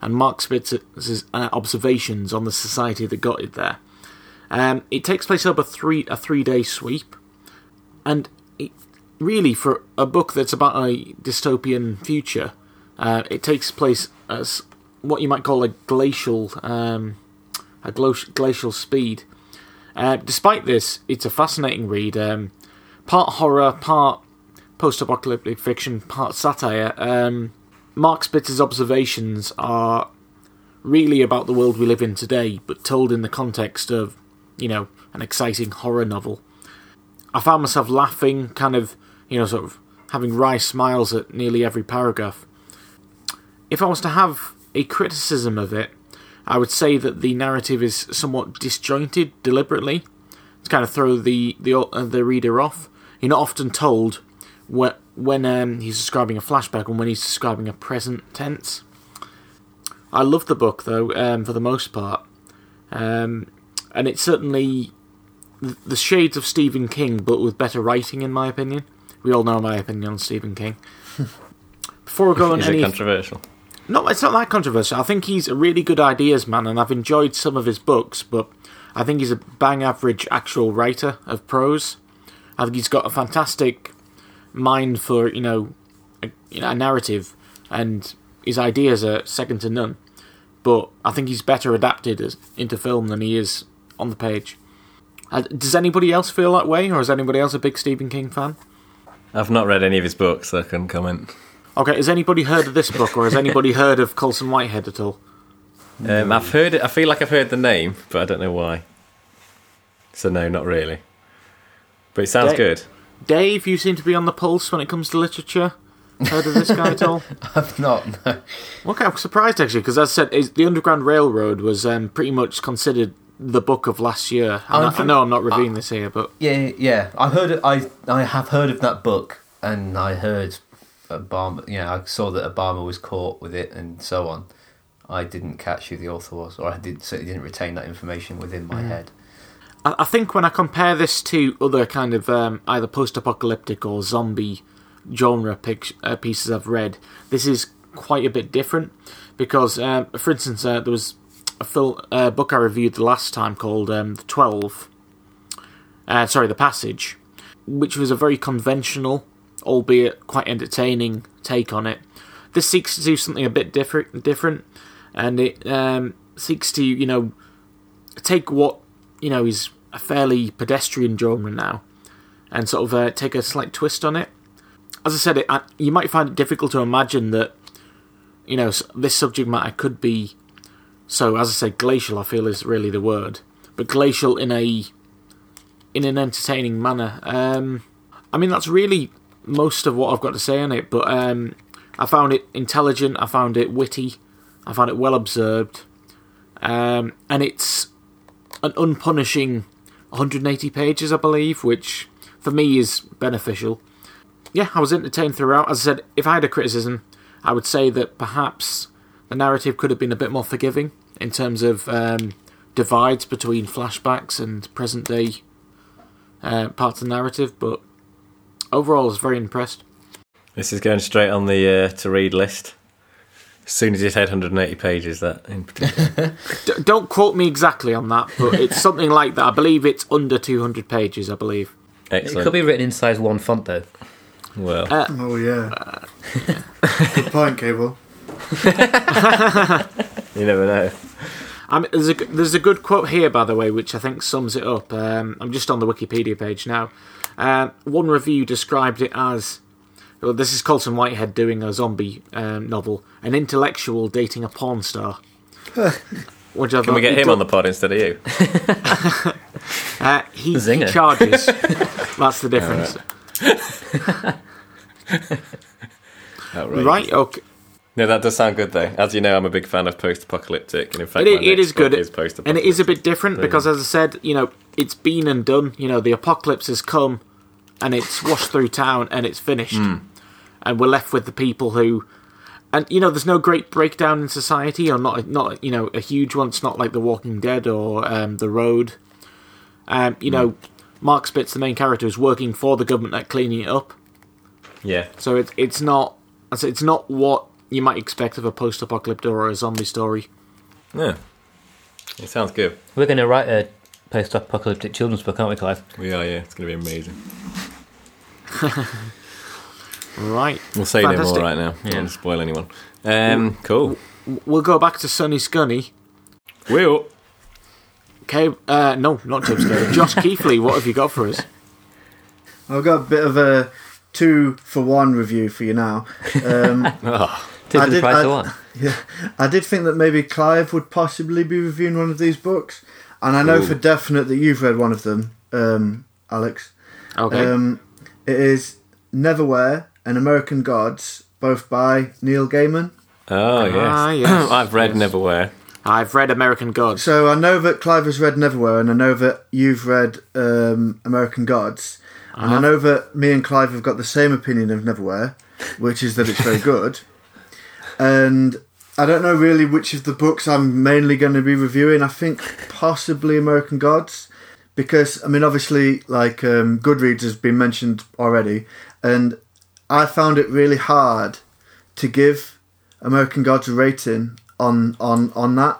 and Mark Spitz's observations on the society that got it there. It takes place over a three-day sweep, and it, really, for a book that's about a dystopian future, it takes place at what you might call a glacial speed. Despite this, it's a fascinating read. Part horror, part post-apocalyptic fiction, part satire. Mark Spitz's observations are really about the world we live in today, but told in the context of, you know, an exciting horror novel. I found myself laughing, kind of, you know, sort of having wry smiles at nearly every paragraph. If I was to have a criticism of it, I would say that the narrative is somewhat disjointed deliberately to kind of throw the reader off. You're not often told when he's describing a flashback and when he's describing a present tense. I love the book, though, for the most part. And it's certainly the shades of Stephen King, but with better writing, in my opinion. We all know my opinion on Stephen King. Before I go on, is it controversial? No, it's not that controversial. I think he's a really good ideas man, and I've enjoyed some of his books, but I think he's a bang average actual writer of prose. I think he's got a fantastic mind for, you know, a narrative, and his ideas are second to none. But I think he's better adapted into film than he is on the page. Does anybody else feel that way, or is anybody else a big Stephen King fan? I've not read any of his books, so I couldn't comment. Okay, has anybody heard of this book, or has anybody heard of Colson Whitehead at all? I've heard it. I feel like I've heard the name, but I don't know why. So no, not really. But it sounds good. Dave, you seem to be on the pulse when it comes to literature. Heard of this guy at all? I've not, no. Okay, I'm surprised, actually, because as I said, The Underground Railroad was pretty much considered the book of last year. I know I'm not reviewing this here, but... Yeah. I have heard of that book, and I heard Obama... I saw that Obama was caught with it and so on. I didn't catch who the author was, or I certainly didn't retain that information within my head. I think when I compare this to other kind of either post-apocalyptic or zombie genre pieces I've read, this is quite a bit different because, for instance, there was a book I reviewed the last time called The Passage, which was a very conventional, albeit quite entertaining take on it. This seeks to do something a bit different, and it seeks to, take what, is a fairly pedestrian genre now and sort of take a slight twist on it. As I said, you might find it difficult to imagine that, this subject matter could be, so as I said, glacial, I feel is really the word, but glacial in an entertaining manner. That's really most of what I've got to say on it, but... I found it intelligent, I found it witty, I found it well observed, and it's an unpunishing 180 pages, I believe, which for me is beneficial. Yeah, I was entertained throughout. As I said, if I had a criticism, I would say that perhaps the narrative could have been a bit more forgiving in terms of divides between flashbacks and present-day parts of the narrative, but overall I was very impressed. This is going straight on the to-read list. As soon as it had 180 pages, that in particular. Don't quote me exactly on that, but it's something like that. I believe it's under 200 pages, I believe. Excellent. It could be written in size 1 font, though. Well. Good point, Cable. You never know. There's a good quote here, by the way, which I think sums it up. I'm just on the Wikipedia page now. One review described it as... Well, this is Colson Whitehead doing a zombie novel. An intellectual dating a porn star. Can we get him on the pod instead of you? He charges. That's the difference. Right, okay. No, that does sound good, though. As you know, I'm a big fan of post-apocalyptic, and in fact, it is post-apocalyptic. And it is a bit different because, as I said, it's been and done. The apocalypse has come. And it's washed through town, and it's finished. And we're left with the people who... And, there's no great breakdown in society, or not a huge one. It's not like The Walking Dead or The Road. Mark Spitz, the main character, is working for the government at cleaning it up. Yeah. So it's not what you might expect of a post-apocalyptic or a zombie story. Yeah. It sounds good. We're going to write a post-apocalyptic children's book, aren't we, Clive? We are, yeah. It's going to be amazing. Right. We'll say no more right now. Yeah. I don't want to spoil anyone. Cool. We'll go back to Sonny Scunny. Will. Okay. No, not James Cable. Josh Keithley, what have you got for us? I've got a bit of a 2-for-1 review for you now. I did think that maybe Clive would possibly be reviewing one of these books. And I know for definite that you've read one of them, Alex. Okay. It is Neverwhere and American Gods, both by Neil Gaiman. Oh, yes. I've read Neverwhere. I've read American Gods. So I know that Clive has read Neverwhere, and I know that you've read American Gods. Uh-huh. And I know that me and Clive have got the same opinion of Neverwhere, which is that it's very good. And... I don't know really which of the books I'm mainly going to be reviewing. I think possibly American Gods, because obviously, Goodreads has been mentioned already, and I found it really hard to give American Gods a rating on that.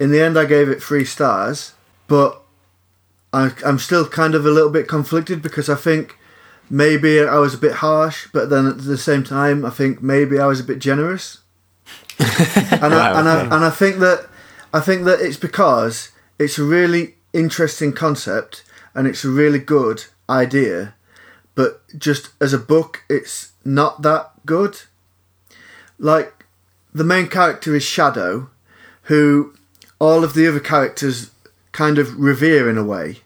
In the end, I gave it 3 stars, but I'm still kind of a little bit conflicted because I think maybe I was a bit harsh, but then at the same time, I think maybe I was a bit generous. I think that it's because it's a really interesting concept and it's a really good idea, but just as a book, it's not that good. Like, the main character is Shadow, who all of the other characters kind of revere in a way,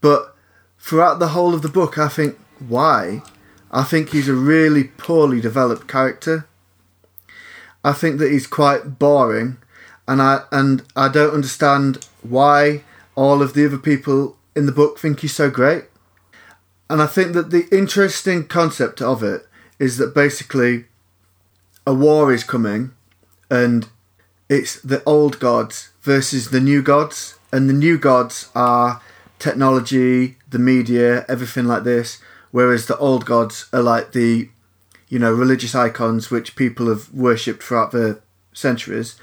but throughout the whole of the book, I think, why? I think he's a really poorly developed character. I think that he's quite boring, and I don't understand why all of the other people in the book think he's so great. And I think that the interesting concept of it is that basically a war is coming, and it's the old gods versus the new gods, and the new gods are technology, the media, everything like this, whereas the old gods are like the, you know, religious icons which people have worshipped throughout the centuries.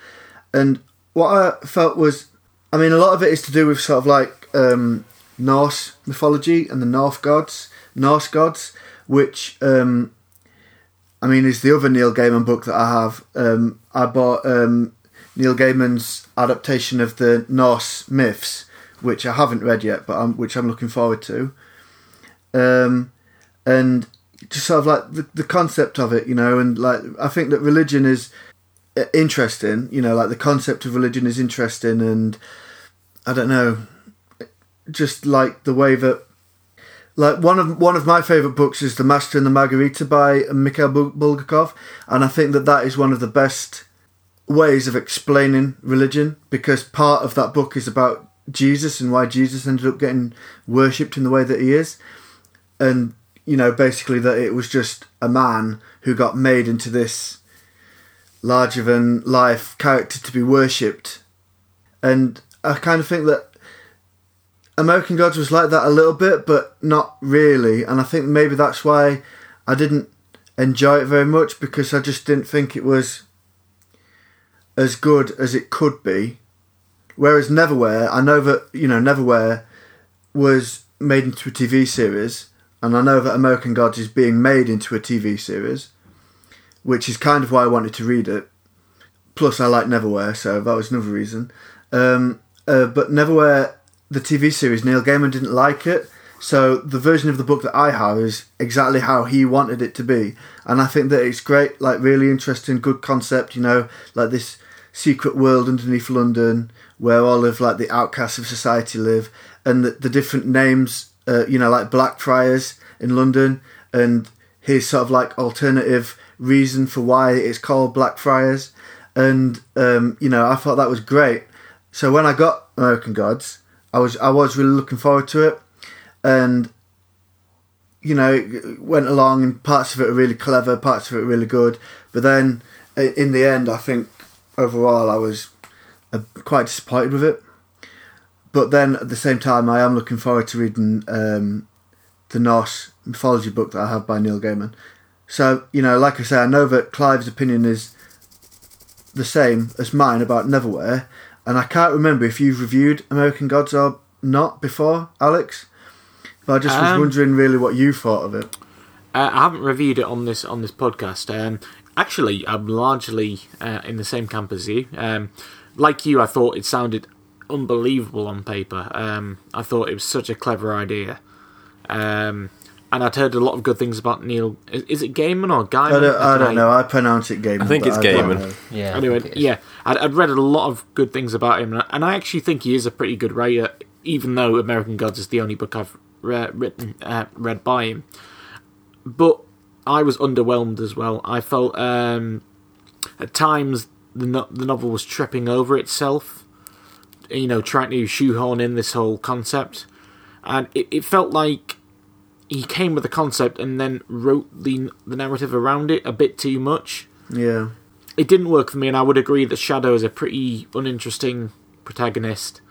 And what I felt was, I mean, a lot of it is to do with sort of like Norse mythology and the Norse gods, which, I mean, is the other Neil Gaiman book that I have. I bought Neil Gaiman's adaptation of the Norse myths, which I haven't read yet, but which I'm looking forward to. And just sort of like the concept of it, you know, and like I think that religion is interesting, you know, like the concept of religion is interesting, and I don't know, just like the way that, like one of my favourite books is The Master and the Margarita by Mikhail Bulgakov, and I think that that is one of the best ways of explaining religion, because part of that book is about Jesus and why Jesus ended up getting worshipped in the way that he is, and you know, basically that it was just a man who got made into this larger than life character to be worshipped. And I kind of think that American Gods was like that a little bit, but not really, and I think maybe that's why I didn't enjoy it very much, because I just didn't think it was as good as it could be. Whereas Neverwhere, I know that, you know, Neverwhere was made into a TV series, and I know that American Gods is being made into a TV series, which is kind of why I wanted to read it. Plus, I like Neverwhere, so that was another reason. But Neverwhere, the TV series, Neil Gaiman didn't like it, so the version of the book that I have is exactly how he wanted it to be. And I think that it's great, like really interesting, good concept, you know, like this secret world underneath London where all of like the outcasts of society live, and the different names, you know, like Blackfriars in London, and his sort of like alternative reason for why it's called Blackfriars. And you know, I thought that was great. So when I got American Gods, I was really looking forward to it, and you know, it went along, and parts of it are really clever, parts of it are really good, but then in the end, I think overall I was quite disappointed with it. But then at the same time, I am looking forward to reading the Norse mythology book that I have by Neil Gaiman. So, you know, like I say, I know that Clive's opinion is the same as mine about Neverwhere, and I can't remember if you've reviewed American Gods or not before, Alex, but I just was wondering really what you thought of it. I haven't reviewed it on this podcast. Actually, I'm largely in the same camp as you. Like you, I thought it sounded unbelievable on paper. I thought it was such a clever idea. And I'd heard a lot of good things about Neil. Is it Gaiman or Gaiman? I don't know. I pronounce it Gaiman. I think it's Gaiman. Yeah. Anyway, yeah. I'd read a lot of good things about him. And I actually think he is a pretty good writer, even though American Gods is the only book I've read by him. But I was underwhelmed as well. I felt at times the novel was tripping over itself, you know, trying to shoehorn in this whole concept. And it felt like he came with the concept and then wrote the narrative around it a bit too much. Yeah. It didn't work for me, and I would agree that Shadow is a pretty uninteresting protagonist.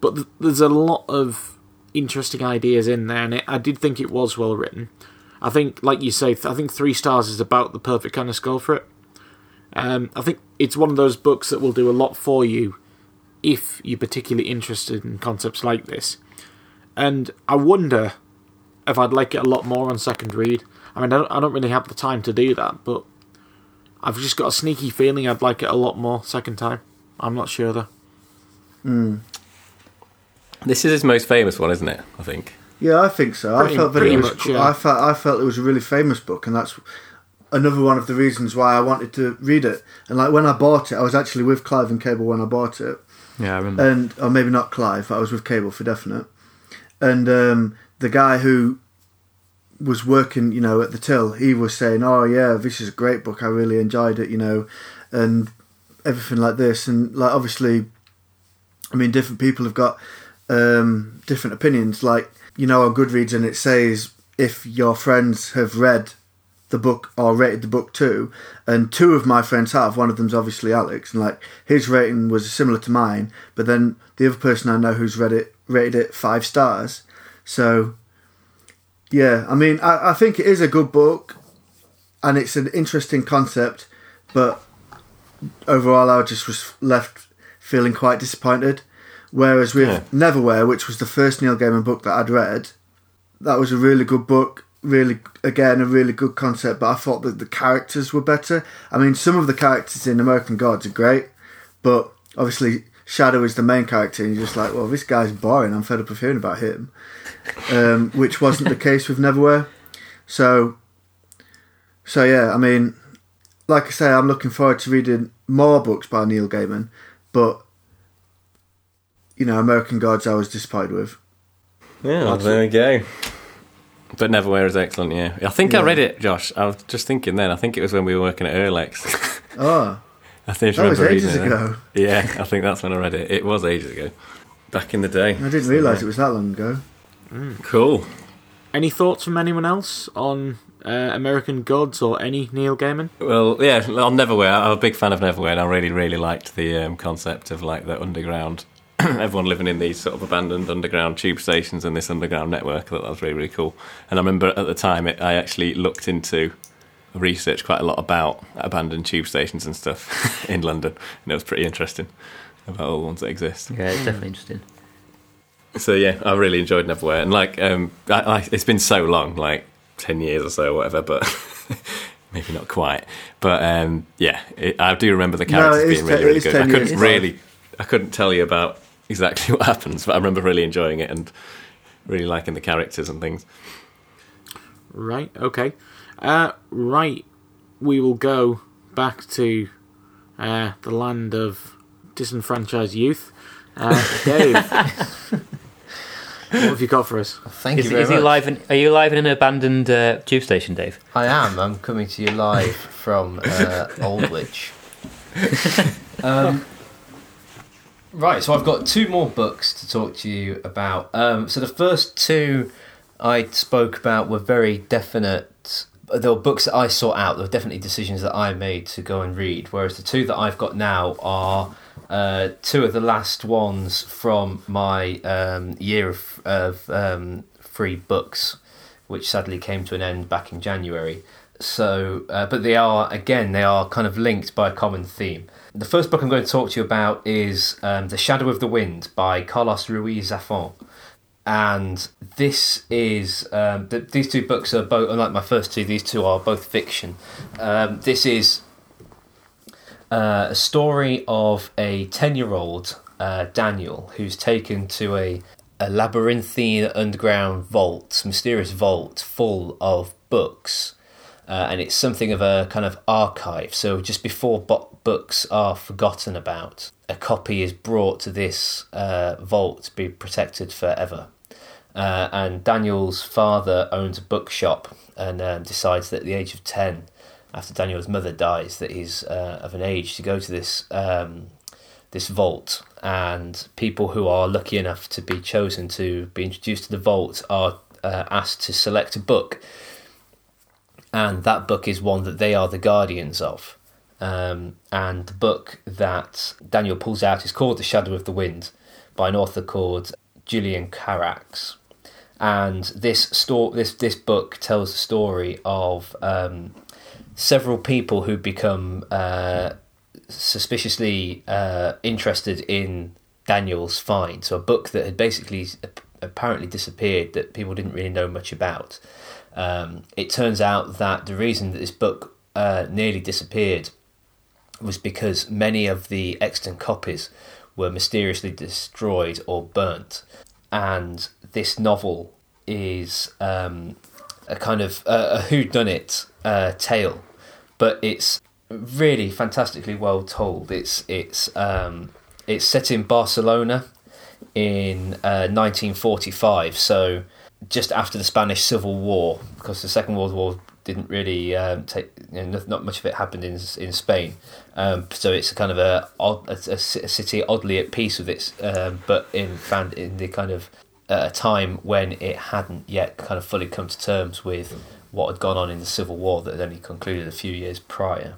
But there's a lot of interesting ideas in there, and I did think it was well written. I think, like you say, I think 3 stars is about the perfect kind of score for it. I think it's one of those books that will do a lot for you if you're particularly interested in concepts like this. And I wonder if I'd like it a lot more on second read. I mean, I don't really have the time to do that, but I've just got a sneaky feeling I'd like it a lot more second time. I'm not sure, though. Mm. This is his most famous one, isn't it, I think? Yeah, I think so. I felt it was a really famous book, and that's another one of the reasons why I wanted to read it. And like when I bought it, I was actually with Clive and Cable when I bought it. Yeah, I remember. And or maybe not Clive, but I was with Cable for definite. And the guy who was working, you know, at the till, he was saying, oh yeah, this is a great book, I really enjoyed it, you know, and everything like this. And like, obviously, I mean, different people have got different opinions. Like, you know, on Goodreads, and it says if your friends have read the book or rated the book too, and two of my friends have. One of them's obviously Alex, and like his rating was similar to mine, but then the other person I know who's read it rated it 5 stars. So yeah, I mean, I think it is a good book and it's an interesting concept, but overall I just was left feeling quite disappointed. Whereas with Neverwhere, which was the first Neil Gaiman book that I'd read, that was a really good book. Really, again, a really good concept, but I thought that the characters were better. I mean, some of the characters in American Gods are great, but obviously Shadow is the main character, and you're just like, well, this guy's boring, I'm fed up of hearing about him, which wasn't the case with Neverwhere. So yeah, I mean, like I say, I'm looking forward to reading more books by Neil Gaiman, but, you know, American Gods I was disappointed with. Yeah, there we go. But Neverwhere is excellent, yeah. I think I read it, Josh. I was just thinking then. I think it was when we were working at Erlex. Oh. I think I remember that was ages ago. Yeah, I think that's when I read it. It was ages ago. Back in the day. I didn't realise it was that long ago. Mm. Cool. Any thoughts from anyone else on American Gods or any Neil Gaiman? Well, yeah, on Neverwhere. I'm a big fan of Neverwhere, and I really, really liked the concept of like the underground. Everyone living in these sort of abandoned underground tube stations and this underground network. I thought that was really, really cool. And I remember at the time I actually looked into research quite a lot about abandoned tube stations and stuff in London, and it was pretty interesting about all the ones that exist. Yeah, it's definitely interesting. So yeah, I really enjoyed Neverwhere, and like it's been so long, like 10 years or so or whatever, but maybe not quite, but yeah, I do remember the characters being really, really good. I couldn't tell you about exactly what happens, but I remember really enjoying it and really liking the characters and things. Right, okay. Right, we will go back to the land of disenfranchised youth. Dave, what have you got for us? Well, thank you very much. Are you live in an abandoned tube station, Dave? I am. I'm coming to you live from Aldwych. Right, so I've got 2 more books to talk to you about. So the first 2 I spoke about were very definite. They were books that I sought out. They were definitely decisions that I made to go and read, whereas the 2 that I've got now are 2 of the last ones from my year of free books, which sadly came to an end back in January. So, but they are kind of linked by a common theme. The first book I'm going to talk to you about is The Shadow of the Wind by Carlos Ruiz Zafón. And this is... these 2 books are both... Unlike my first 2, these 2 are both fiction. This is a story of a 10-year-old, Daniel, who's taken to a labyrinthine underground vault, mysterious vault, full of books. And it's something of a kind of archive. So just before books are forgotten about, a copy is brought to this vault to be protected forever. And Daniel's father owns a bookshop and decides that at the age of 10, after Daniel's mother dies, that he's of an age to go to this vault. And people who are lucky enough to be chosen to be introduced to the vault are asked to select a book. And that book is one that they are the guardians of. And the book that Daniel pulls out is called The Shadow of the Wind by an author called Julian Carax. And this book tells the story of several people who become suspiciously interested in Daniel's find. So a book that had basically apparently disappeared that people didn't really know much about. It turns out that the reason that this book nearly disappeared was because many of the extant copies were mysteriously destroyed or burnt. And this novel is a kind of a whodunit tale, but it's really fantastically well told. It's set in Barcelona in 1945, so just after the Spanish Civil War, because the Second World War didn't really take, you know, not much of it happened in Spain, so it's kind of a city oddly at peace with its, but found in the kind of a time when it hadn't yet kind of fully come to terms with what had gone on in the Civil War that had only concluded a few years prior.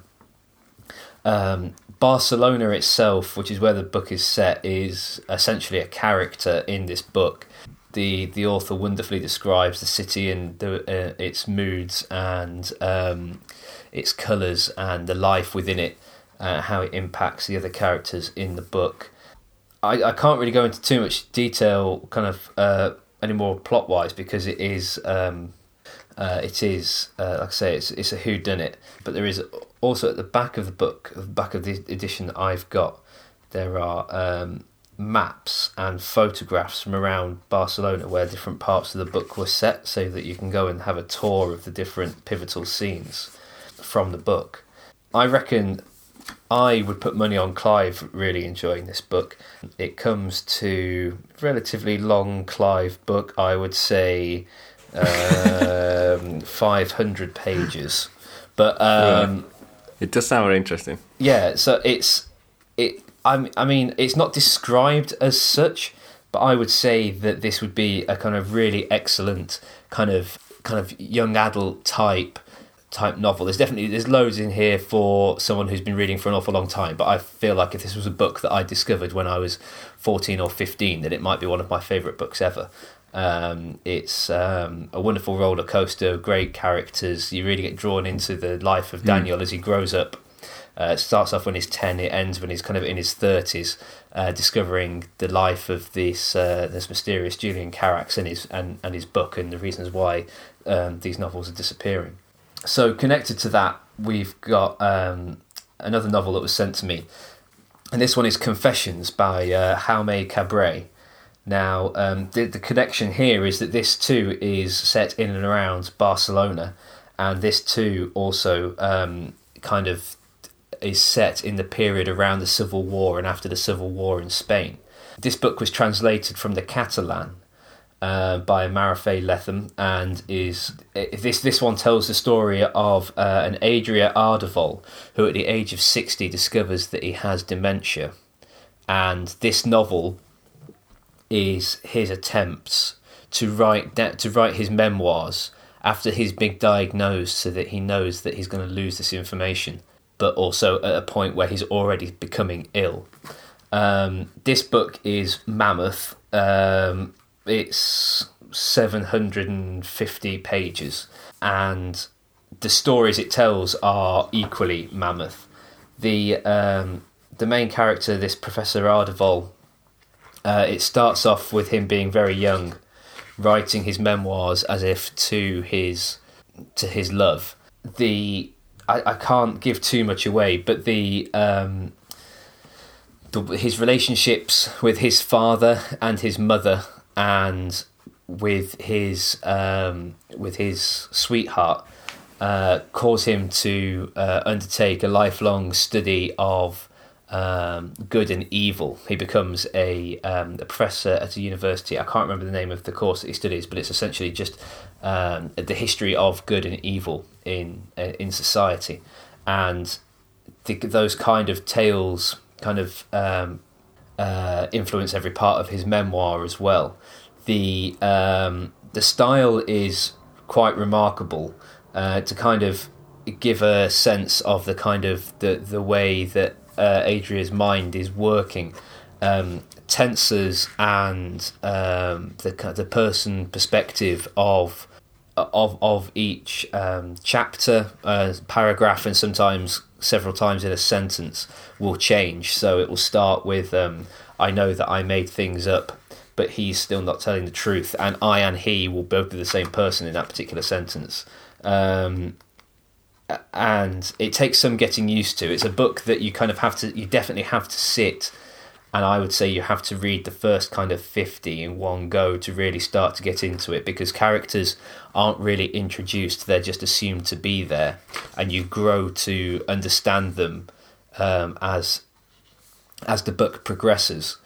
Barcelona itself, which is where the book is set, is essentially a character in this book. The author wonderfully describes the city and its moods and its colours and the life within it, how it impacts the other characters in the book. I can't really go into too much detail, kind of anymore plot wise, because it is like I say, it's a whodunit. But there is also at the back of the book, at the back of the edition that I've got, there are maps and photographs from around Barcelona where different parts of the book were set, so that you can go and have a tour of the different pivotal scenes from the book. I reckon I would put money on Clive really enjoying this book. It comes to relatively long Clive book, I would say 500 pages. But it does sound very interesting. Yeah, so I mean, it's not described as such, but I would say that this would be a kind of really excellent kind of young adult type novel. There's loads in here for someone who's been reading for an awful long time, but I feel like if this was a book that I discovered when I was 14 or 15, then it might be one of my favourite books ever. It's a wonderful roller coaster, great characters. You really get drawn into the life of Daniel as he grows up. It starts off when he's 10, it ends when he's kind of in his 30s, discovering the life of this mysterious Julian Carax and his book, and the reasons why these novels are disappearing. So connected to that, we've got another novel that was sent to me, and this one is Confessions by Jaume Cabré. Now, the connection here is that this too is set in and around Barcelona, and this too also kind of is set in the period around the Civil War and after the Civil War in Spain. This book was translated from the Catalan by Marafé Lethem, and this one tells the story of an Adrià Ardevol, who at the age of 60 discovers that he has dementia, and this novel is his attempts to write his memoirs after he's been diagnosed, so that he knows that he's going to lose this information, but also at a point where he's already becoming ill. This book is mammoth. It's 750 pages, and the stories it tells are equally mammoth. The main character, this Professor Ardevol, it starts off with him being very young, writing his memoirs as if to his love. I can't give too much away, but his relationships with his father and his mother, and with his sweetheart, cause him to undertake a lifelong study of good and evil. He becomes a professor at a university. I can't remember the name of the course that he studies, but it's essentially just the history of good and evil in society. And those kind of tales influence every part of his memoir as well. The style is quite remarkable, to kind of give a sense of the kind of the way that Adria's mind is working. Tenses and the person perspective of each chapter, paragraph, and sometimes several times in a sentence will change. So it will start with I know that I made things up, but he's still not telling the truth, and I and he will both be the same person in that particular sentence. And it takes some getting used to. It's a book that you kind of have to sit, and I would say you have to read the first kind of 50 in one go to really start to get into it, because characters aren't really introduced, they're just assumed to be there, and you grow to understand them as the book progresses.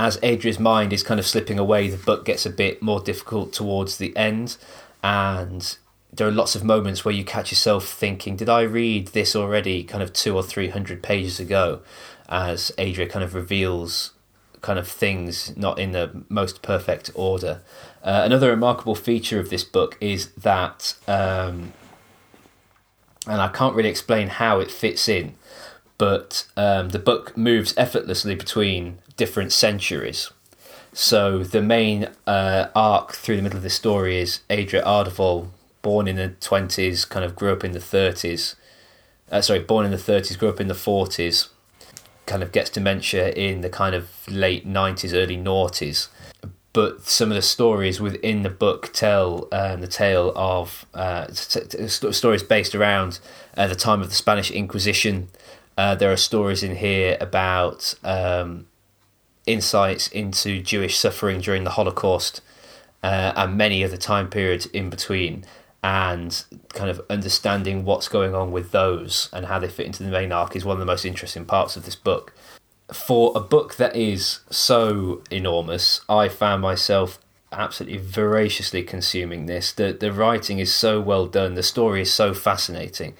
as Adria's mind is kind of slipping away, the book gets a bit more difficult towards the end, and there are lots of moments where you catch yourself thinking, did I read this already kind of 200 or 300 pages ago, as Adria kind of reveals kind of things not in the most perfect order. Another remarkable feature of this book is that, and I can't really explain how it fits in, but the book moves effortlessly between different centuries. So the main arc through the middle of the story is Adria Ardevol, born in the 20s, kind of grew up in the 30s. Born in the 30s, grew up in the 40s. Kind of gets dementia in the kind of late 90s, early noughties. But some of the stories within the book tell the tale of stories based around the time of the Spanish Inquisition. There are stories in here about insights into Jewish suffering during the Holocaust, and many other time periods in between, and kind of understanding what's going on with those and how they fit into the main arc is one of the most interesting parts of this book. For a book that is so enormous, I found myself absolutely voraciously consuming this. The writing is so well done. The story is so fascinating.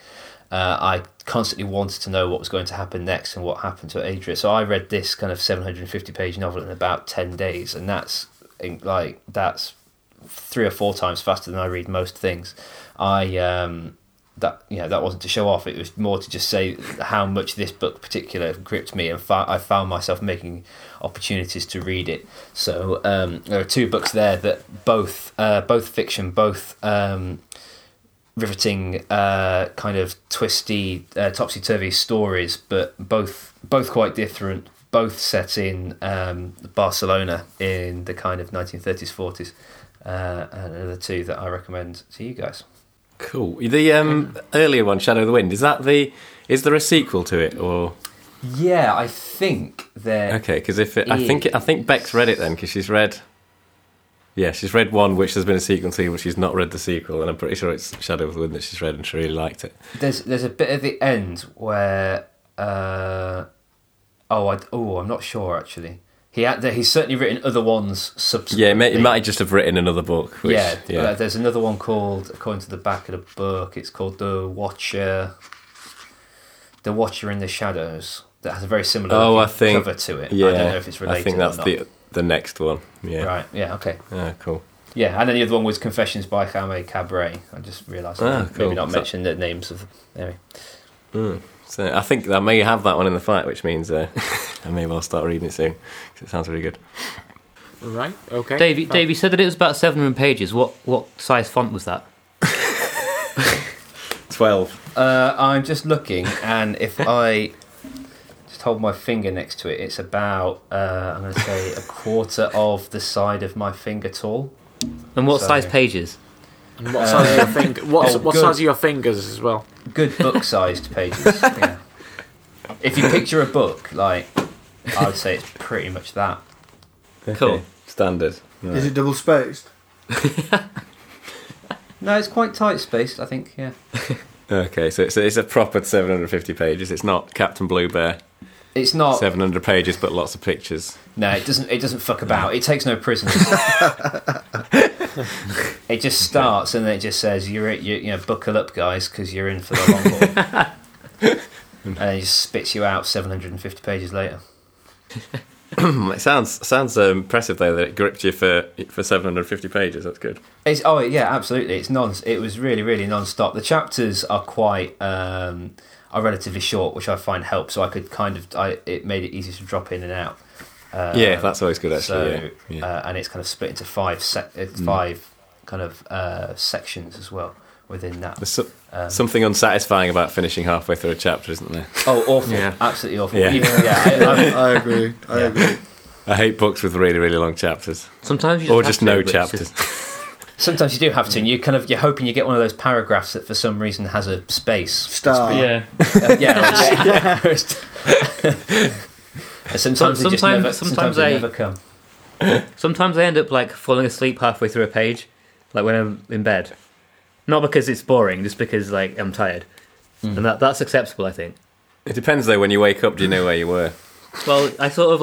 I constantly wanted to know what was going to happen next and what happened to Adria. So I read this kind of 750-page novel in about 10 days, and that's 3 or 4 times faster than I read most things. That wasn't to show off. It was more to just say how much this book in particular gripped me, and I found myself making opportunities to read it. So there are 2 books there that both fiction, both riveting, kind of twisty, topsy-turvy stories, but both quite different. Both set in Barcelona in the kind of 1930s, 40s. And another 2 that I recommend to you guys. Cool. The earlier one, Shadow of the Wind, is there a sequel to it, or? Yeah, I think there. Okay, because I think Beck's read it then, because she's read one which there's been a sequel to, but she's not read the sequel, and I'm pretty sure it's Shadow of the Wind that she's read, and she really liked it. There's a bit at the end where I'm not sure actually. He's certainly written other ones subsequently. Yeah, he might just have written another book. There's another one called, according to the back of the book, it's called The Watcher in the Shadows, that has a very similar cover to it. Yeah, I don't know if it's related. I think that's the next one. Yeah. Right. Yeah. Okay. Yeah. Cool. Yeah, and then the other one was Confessions by Jaime Cabré. I just realised maybe not mentioned the names of them. Anyway. Mm. So I think I may have that one in the fight, which means I may well start reading it soon, because it sounds really good. Right, okay. Dave, you said that it was about 700 pages. What size font was that? 12. I'm just looking, and if I just hold my finger next to it, it's about, I'm going to say, a quarter of the side of my finger tall. And what size pages? And what size are your fingers as well? Good book-sized pages. Yeah. If you picture a book, I would say it's pretty much that. Cool. Standard. Right. Is it double-spaced? No, it's quite tight-spaced, I think, yeah. Okay, so it's a proper 750 pages. It's not Captain Bluebear. It's not 700 pages, but lots of pictures. No, it doesn't fuck about. It takes no prisoners. It just starts and then it just says, "You know, buckle up, guys, because you're in for the long haul." And then it just spits you out 750 pages later. It sounds impressive though that it gripped you for 750 pages. That's good. It's absolutely. It was really, really non-stop. The chapters are quite. Are relatively short, which I find helps, so I could it made it easy to drop in and out. That's always good, actually. So, yeah. And it's kind of split into 5 kind of sections as well within that. There's something unsatisfying about finishing halfway through a chapter, isn't there? Oh, awful. Yeah. Absolutely awful. Yeah, I agree. I agree. I hate books with really, really long chapters. Sometimes you just no chapters. Sometimes you do have to, and you're hoping you get one of those paragraphs that for some reason has a space. Star. Yeah. Sometimes they never come. Sometimes I end up falling asleep halfway through a page, when I'm in bed. Not because it's boring, just because I'm tired. Mm. And that's acceptable, I think. It depends though, when you wake up, do you know where you were? Well, I sort of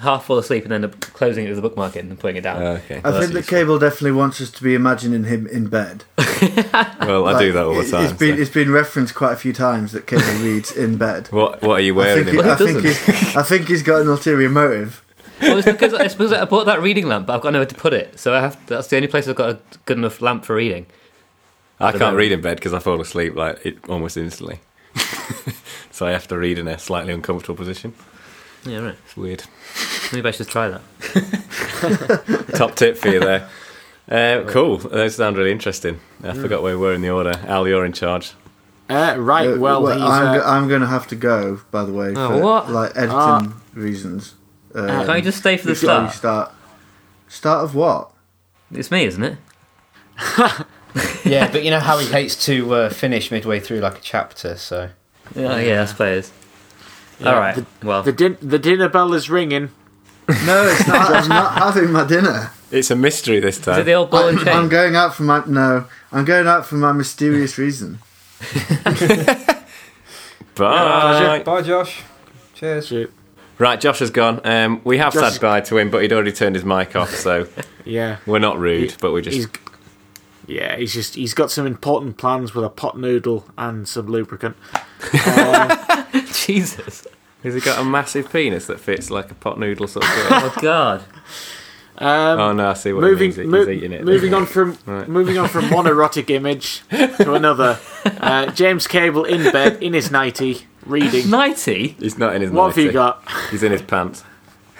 half fall asleep and then closing it with a book market and putting it down. Okay. I think that Cable definitely wants us to be imagining him in bed. Well, I do that all the time. It's been referenced quite a few times that Cable reads in bed. What are you wearing in bed? I think he's got an ulterior motive. Well, it's because I bought that reading lamp, but I've got nowhere to put it. So that's the only place I've got a good enough lamp for reading. I can't read in bed because I fall asleep almost instantly. So I have to read in a slightly uncomfortable position. Yeah, right. It's weird. Maybe I should try that. Top tip for you there. Cool. Those sound really interesting. I forgot where we were in the order. Al, you're in charge. Right. Well, I'm going to have to go. By the way, editing reasons. Can't you just stay for the start? Start of what? It's me, isn't it? Yeah, but you know how he hates to finish midway through like a chapter, so... Yeah, I suppose. Yeah, all right, The dinner bell is ringing. No, it's not. I'm not having my dinner. It's a mystery this time. Is it the old ball and chain? I'm going out for my mysterious reason. Bye. Bye, Josh. Cheers. Shoot. Right, Josh has gone. We have said bye to him, but he'd already turned his mic off, so... Yeah. We're not rude, but we're just... he's got some important plans with a pot noodle and some lubricant. Jesus. Has he got a massive penis that fits like a pot noodle sort of thing? Oh, God. Oh, no, I see what he means. He's eating it. Moving on from one erotic image to another. James Cable in bed, in his nightie, reading. Nightie? He's not in his nightie. What have you got? He's in his pants.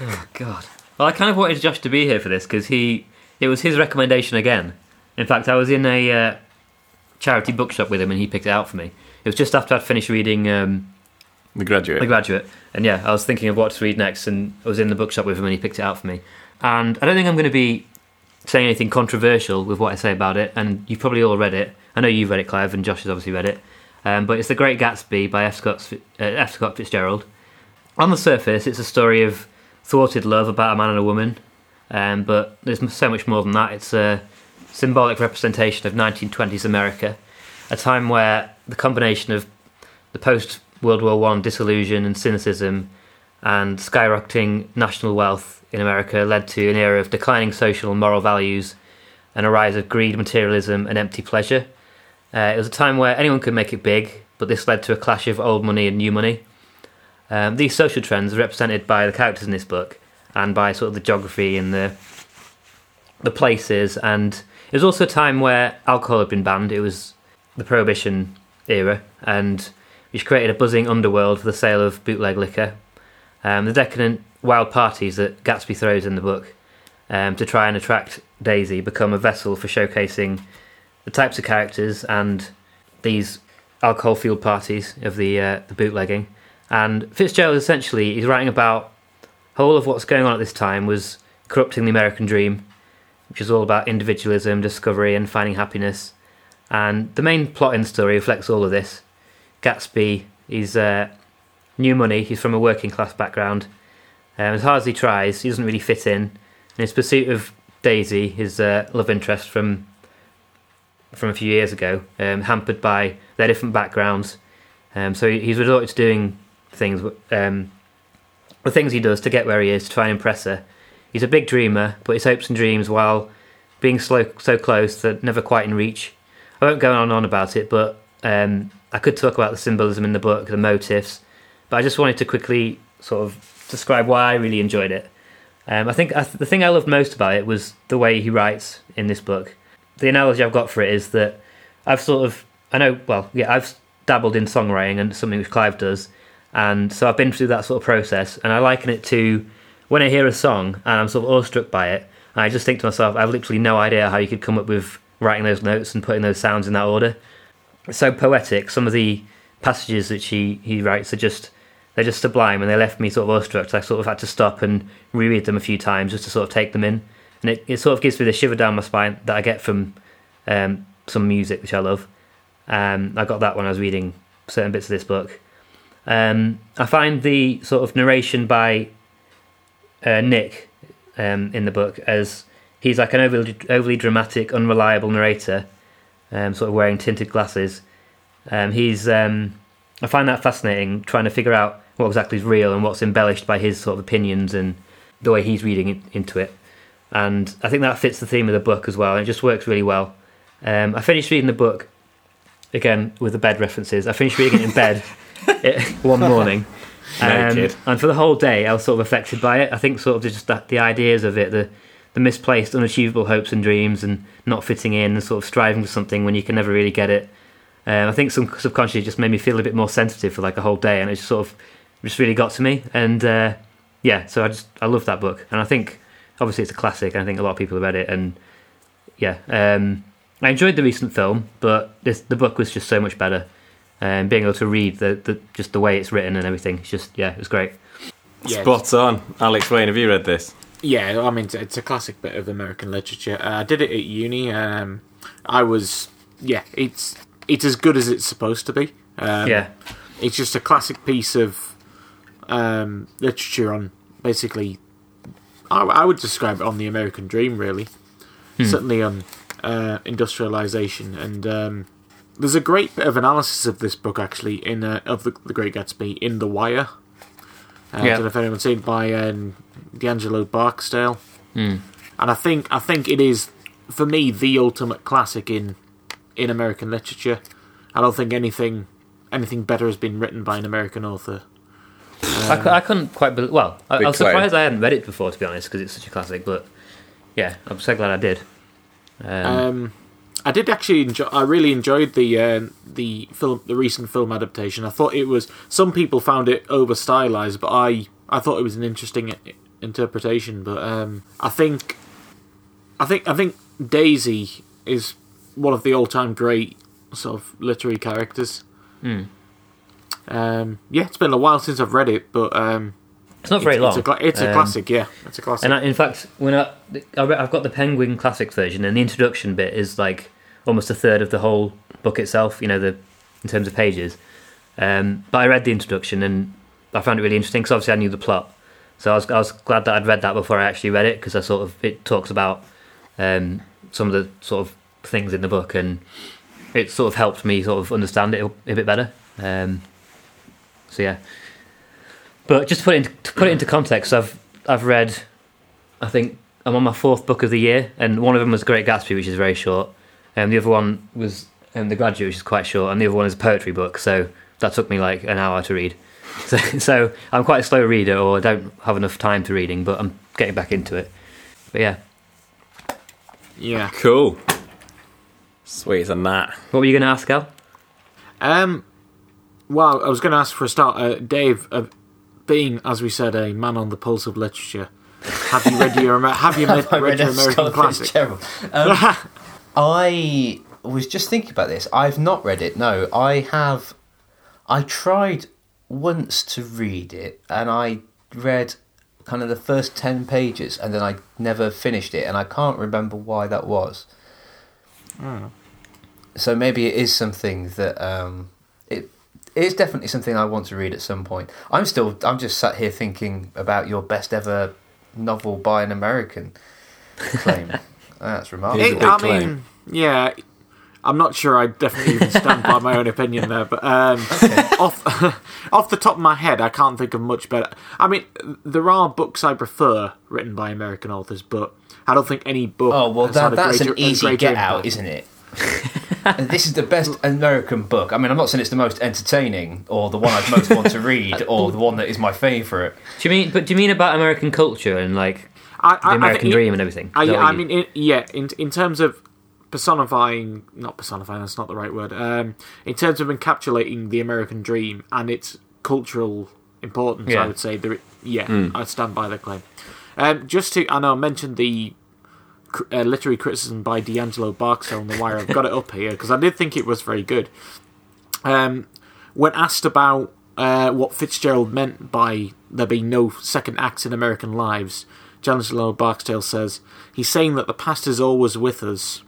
Oh, God. Well, I kind of wanted Josh to be here for this, because it was his recommendation again. In fact, I was in a charity bookshop with him and he picked it out for me. It was just after I'd finished reading... The Graduate. And yeah, I was thinking of what to read next and I was in the bookshop with him and he picked it out for me. And I don't think I'm going to be saying anything controversial with what I say about it, and you've probably all read it. I know you've read it, Clive, and Josh has obviously read it. But it's The Great Gatsby by F. Scott Fitzgerald. On the surface, it's a story of thwarted love about a man and a woman, but there's so much more than that. It's a... symbolic representation of 1920s America, a time where the combination of the post-World War I disillusion and cynicism and skyrocketing national wealth in America led to an era of declining social and moral values and a rise of greed, materialism and empty pleasure. It was a time where anyone could make it big, but this led to a clash of old money and new money. These social trends are represented by the characters in this book and by sort of the geography and the places, and it was also a time where alcohol had been banned. It was the Prohibition era, and which created a buzzing underworld for the sale of bootleg liquor. The decadent wild parties that Gatsby throws in the book to try and attract Daisy become a vessel for showcasing the types of characters and these alcohol-fueled parties of the bootlegging. And Fitzgerald essentially is writing about whole of what's going on at this time was corrupting the American dream, which is all about individualism, discovery and finding happiness. And the main plot in the story reflects all of this. Gatsby, he's new money, he's from a working class background. As hard as he tries, he doesn't really fit in. And his pursuit of Daisy, his love interest from a few years ago, hampered by their different backgrounds. So he's resorted to doing things, the things he does to get where he is, to try and impress her. He's a big dreamer, but his hopes and dreams, while being so close, they're never quite in reach. I won't go on and on about it, but I could talk about the symbolism in the book, the motifs, but I just wanted to quickly sort of describe why I really enjoyed it. I think the thing I loved most about it was the way he writes in this book. The analogy I've got for it is that I've dabbled in songwriting, and it's something which Clive does, and so I've been through that sort of process, and I liken it to... when I hear a song and I'm sort of awestruck by it, and I just think to myself, I've literally no idea how you could come up with writing those notes and putting those sounds in that order. It's so poetic. Some of the passages that he writes are they're just sublime, and they left me sort of awestruck. So I sort of had to stop and reread them a few times just to sort of take them in. And it sort of gives me the shiver down my spine that I get from some music, which I love. I got that when I was reading certain bits of this book. I find the sort of narration by... Nick in the book, as he's like an overly dramatic, unreliable narrator, sort of wearing tinted glasses. I find that fascinating, trying to figure out what exactly is real and what's embellished by his sort of opinions and the way he's reading it, into it. And I think that fits the theme of the book as well. It just works really well. I finished reading the book, again, with the bed references. I finished reading it in bed one morning. And for the whole day, I was sort of affected by it. I think sort of just the ideas of it, the misplaced, unachievable hopes and dreams and not fitting in and sort of striving for something when you can never really get it. I think some subconsciously just made me feel a bit more sensitive for like a whole day, and it just sort of just really got to me. And so I love that book. And I think, obviously, it's a classic, and I think a lot of people have read it. And I enjoyed the recent film, but the book was just so much better. And being able to read just the way it's written and everything, it's just, it was great. Yeah. Spot on. Alex Wayne, have you read this? Yeah, I mean, it's a classic bit of American literature. I did it at uni. It's as good as it's supposed to be. It's just a classic piece of literature on basically, I would describe it on the American dream, really. Certainly on industrialization. And there's a great bit of analysis of this book, actually, of the Great Gatsby in The Wire. I don't know if anyone's seen it, by D'Angelo Barksdale. And I think it is, for me, the ultimate classic in American literature. I don't think anything better has been written by an American author. I couldn't quite believe... Well, I was surprised I hadn't read it before, to be honest, because it's such a classic, but yeah, I'm so glad I did. I did actually enjoy... I really enjoyed the recent film adaptation. I thought it was... Some people found it over-stylized, but I thought it was an interesting interpretation, but I think Daisy is one of the all-time great sort of literary characters. It's been a while since I've read it, but it's not very long. It's a classic, yeah. It's a classic. And in fact, when I've got the Penguin Classic version, and the introduction bit is like almost a third of the whole book itself. You know, in terms of pages. But I read the introduction, and I found it really interesting because obviously I knew the plot, so I was glad that I'd read that before I actually read it, because it talks about some of the sort of things in the book, and it sort of helped me sort of understand it a bit better. So yeah, but just to put it into context, I've read, I think I'm on my fourth book of the year, and one of them was Great Gatsby, which is very short, and the other one was The Graduate, which is quite short, and the other one is a poetry book, so that took me like an hour to read. So I'm quite a slow reader, or I don't have enough time to reading, but I'm getting back into it. But yeah, cool. Sweet than that. What were you going to ask, Al? Well, I was going to ask for a start, Dave, being, as we said, a man on the pulse of literature, have you read your American classic? I was just thinking about this. I've not read it. No, I have. I tried once to read it, and I read kind of the first 10 pages, and then I never finished it, and I can't remember why that was. So maybe it is something that it is definitely something I want to read at some point. I'm just sat here thinking about your best ever novel by an American claim. That's remarkable. I'm not sure I definitely even stand by my own opinion there, but off the top of my head, I can't think of much better. I mean, there are books I prefer written by American authors, but I don't think any book. Oh well, that's an easy get out, isn't it? And this is the best American book. I mean, I'm not saying it's the most entertaining, or the one I most want to read, or the one that is my favourite. Do you mean about American culture and like the American dream and everything? In terms of personifying, that's not the right word, in terms of encapsulating the American dream and its cultural importance, I would say I stand by the claim. I mentioned the literary criticism by D'Angelo Barksdale on The Wire. I've got it up here because I did think it was very good. When asked about what Fitzgerald meant by there being no second acts in American lives, D'Angelo Barksdale says, "He's saying that the past is always with us.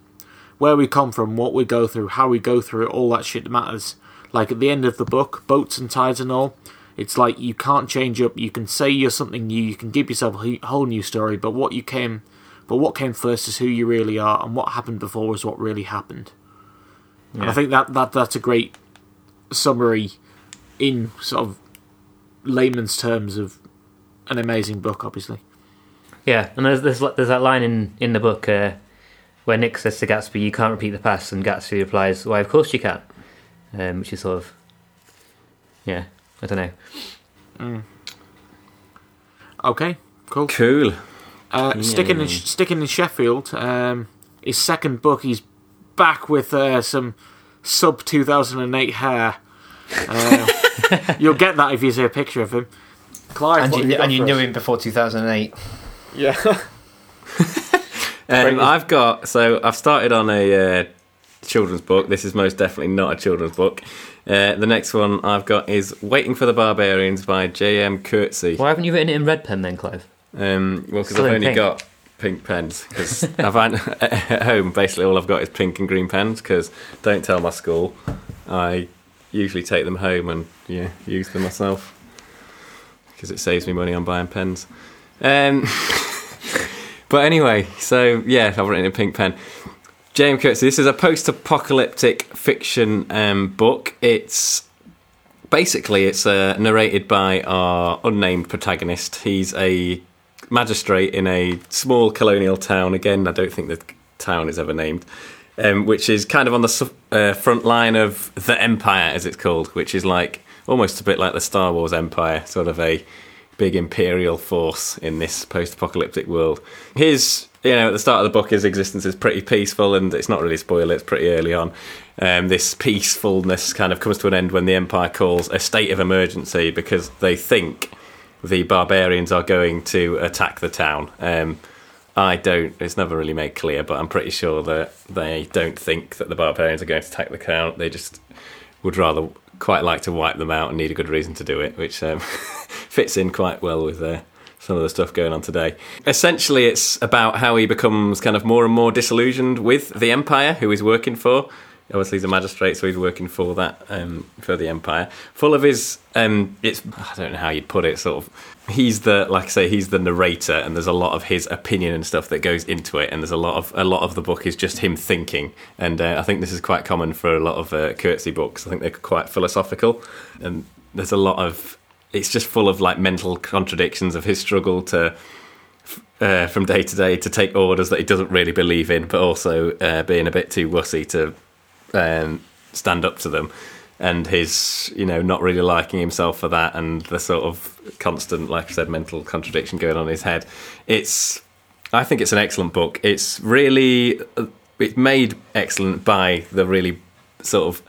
Where we come from, what we go through, how we go through it, all that shit matters. Like at the end of the book, boats and tides and all, it's like you can't change up. You can say you're something new, you can give yourself a whole new story, but what came first is who you really are, and what happened before is what really happened." Yeah. And I think that's a great summary in sort of layman's terms of an amazing book, obviously. Yeah, and there's that line in the book where Nick says to Gatsby, "You can't repeat the past," and Gatsby replies, "Why, of course you can," which is sort of, yeah, I don't know. Mm. Okay, cool. Sticking in Sheffield, his second book, he's back with some sub 2008 hair. You'll get that if you see a picture of him, Clive. And you knew him before 2008. Yeah. I've started on a children's book. This is most definitely not a children's book. The next one I've got is Waiting for the Barbarians by J.M. Courtesy. Why haven't you written it in red pen then, Clive? Well, because I've only got pink pens. Because at home, basically all I've got is pink and green pens. Because don't tell my school, I usually take them home and use them myself. Because it saves me money on buying pens. But anyway, so yeah, I've written a pink pen. James Courtesy, this is a post-apocalyptic fiction book. It's narrated by our unnamed protagonist. He's a magistrate in a small colonial town. Again, I don't think the town is ever named, which is kind of on the front line of the Empire, as it's called, which is like almost a bit like the Star Wars Empire, sort of a big imperial force in this post-apocalyptic world. His, at the start of the book, his existence is pretty peaceful, and it's not really a spoiler, it's pretty early on. This peacefulness kind of comes to an end when the Empire calls a state of emergency because they think the barbarians are going to attack the town. It's never really made clear, but I'm pretty sure that they don't think that the barbarians are going to attack the town. They just would rather quite like to wipe them out and need a good reason to do it, which fits in quite well with some of the stuff going on today. Essentially, it's about how he becomes kind of more and more disillusioned with the Empire, who he's working for. Obviously, he's a magistrate, so he's working for that, for the Empire. Full of his, I don't know how you'd put it, sort of, he's the narrator, and there's a lot of his opinion and stuff that goes into it, and there's a lot of the book is just him thinking, and I think this is quite common for a lot of Courtesy books. I think they're quite philosophical, and there's a lot of, it's just full of like mental contradictions of his struggle to, from day to day, to take orders that he doesn't really believe in, but also being a bit too wussy to stand up to them, and his not really liking himself for that, and the sort of constant, like I said, mental contradiction going on in his head. I think it's an excellent book. It's really, it's made excellent by the really sort of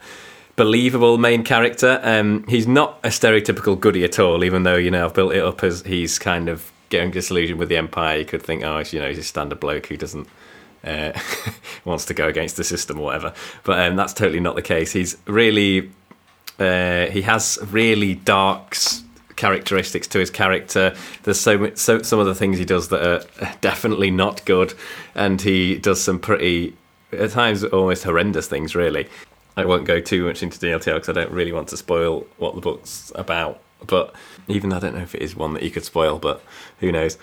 believable main character. He's not a stereotypical goody at all, even though I've built it up as he's kind of getting disillusioned with the Empire. You could think, he's a standard bloke who doesn't wants to go against the system or whatever, but that's totally not the case. He's really he has really dark characteristics to his character. There's so some of the things he does that are definitely not good, and he does some pretty, at times, almost horrendous things, really. I won't go too much into detail because I don't really want to spoil what the book's about, but even I don't know if it is one that you could spoil, but who knows.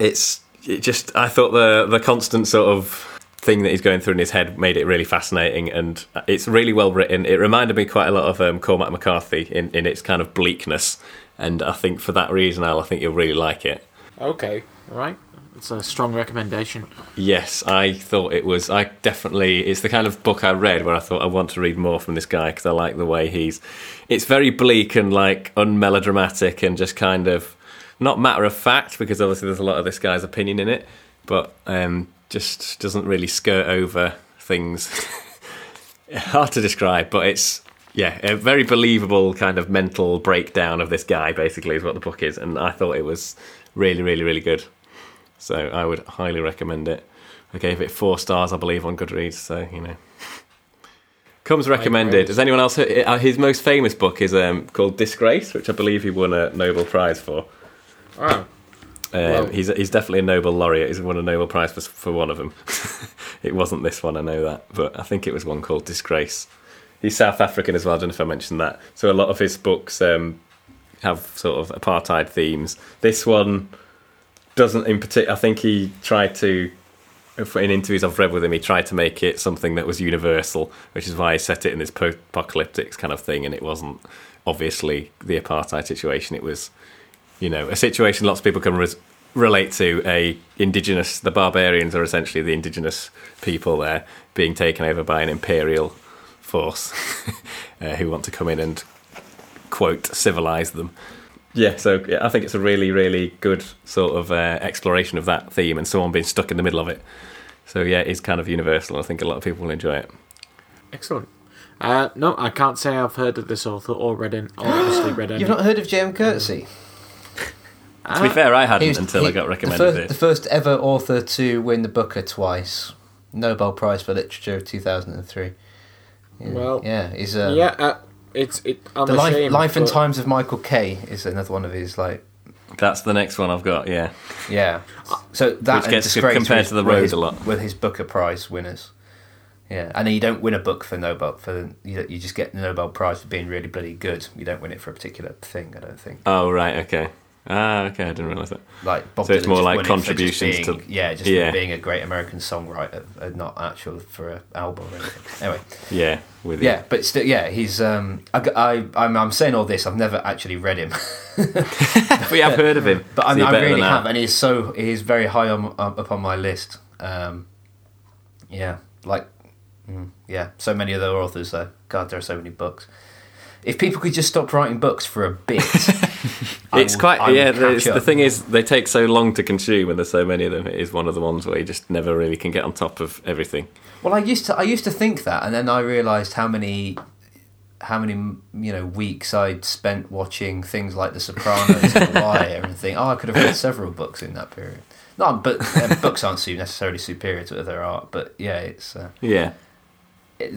I thought the constant sort of thing that he's going through in his head made it really fascinating, and it's really well written. It reminded me quite a lot of Cormac McCarthy in its kind of bleakness, and I think for that reason, I think you'll really like it. Okay, all right. It's a strong recommendation. Yes, I thought it was. It's the kind of book I read where I thought I want to read more from this guy because I like the way it's very bleak and like unmelodramatic and just kind of, not matter of fact, because obviously there's a lot of this guy's opinion in it, but just doesn't really skirt over things. Hard to describe, but it's, a very believable kind of mental breakdown of this guy, basically, is what the book is, and I thought it was really, really, really good. So I would highly recommend it. I gave it 4 stars, I believe, on Goodreads, so, Comes recommended. Does anyone else... His most famous book is called Disgrace, which I believe he won a Nobel Prize for. Wow. He's definitely a Nobel laureate. He's won a Nobel Prize for one of them. It wasn't this one, I know that, but I think it was one called Disgrace. He's South African as well, I don't know if I mentioned that. So a lot of his books have sort of apartheid themes. This one doesn't in particular. I think he tried to, in interviews I've read with him, he tried to make it something that was universal, which is why he set it in this post-apocalyptic kind of thing, and it wasn't obviously the apartheid situation. It was a situation lots of people can relate to a indigenous, the barbarians are essentially the indigenous people there being taken over by an imperial force who want to come in and, quote, civilise them. Yeah, so I think it's a really, really good sort of exploration of that theme and someone being stuck in the middle of it. So yeah, it's kind of universal. I think a lot of people will enjoy it. Excellent. No, I can't say I've heard of this author or read it. You've not heard of J.M. Coetzee? To be fair, I hadn't until I got recommended it. The first ever author to win the Booker twice. Nobel Prize for Literature 2003. Yeah. Well, yeah, he's Life and Times of Michael Kay is another one of his like. That's the next one I've got. Yeah, yeah. So that which gets compared to The Road a lot with his Booker Prize winners. Yeah, and you don't win a book for Nobel you just get the Nobel Prize for being really bloody good. You don't win it for a particular thing, I don't think. Oh right, okay. Ah, okay, I didn't realise that. Like Bob so it's more like contributions being, to... Yeah, just for being a great American songwriter, not actual for an album or anything. Anyway. Yeah, with yeah, you. But still, yeah, he's... I'm saying all this, I've never actually read him. We have heard of him. But so I really have, and he's very high up on my list. So many other authors, though. God, there are so many books. If people could just stop writing books for a bit, the thing is, they take so long to consume, and there's so many of them. It is one of the ones where you just never really can get on top of everything. Well, I used to think that, and then I realised how many weeks I'd spent watching things like The Sopranos and The Wire, and think, I could have read several books in that period. No, but books aren't necessarily superior to their art, but yeah, it's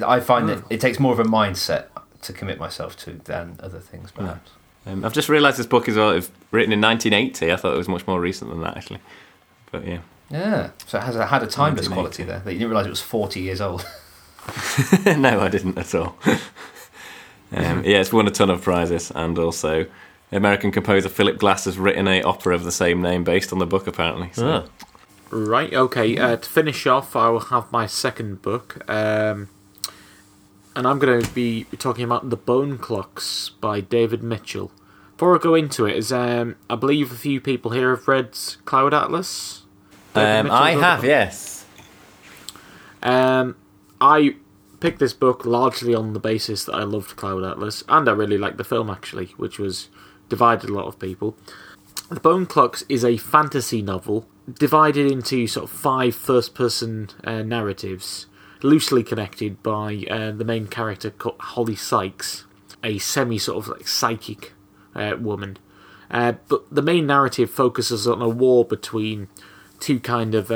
I find that it takes more of a mindset to commit myself to than other things, perhaps. I've just realised this book is written in 1980. I thought it was much more recent than that, actually. But yeah. Yeah, so it had a timeless quality there. You didn't realise it was 40 years old. No, I didn't at all. It's won a ton of prizes, and also American composer Philip Glass has written an opera of the same name based on the book, apparently. So. Right, okay. To finish off, I will have my second book. And I'm going to be talking about The Bone Clocks by David Mitchell. Before I go into it, I believe a few people here have read Cloud Atlas. I have, yes. I picked this book largely on the basis that I loved Cloud Atlas, and I really liked the film, actually, which divided a lot of people. The Bone Clocks is a fantasy novel divided into sort of 5 first-person narratives, loosely connected by the main character, Holly Sykes, a psychic woman. But the main narrative focuses on a war between two kind of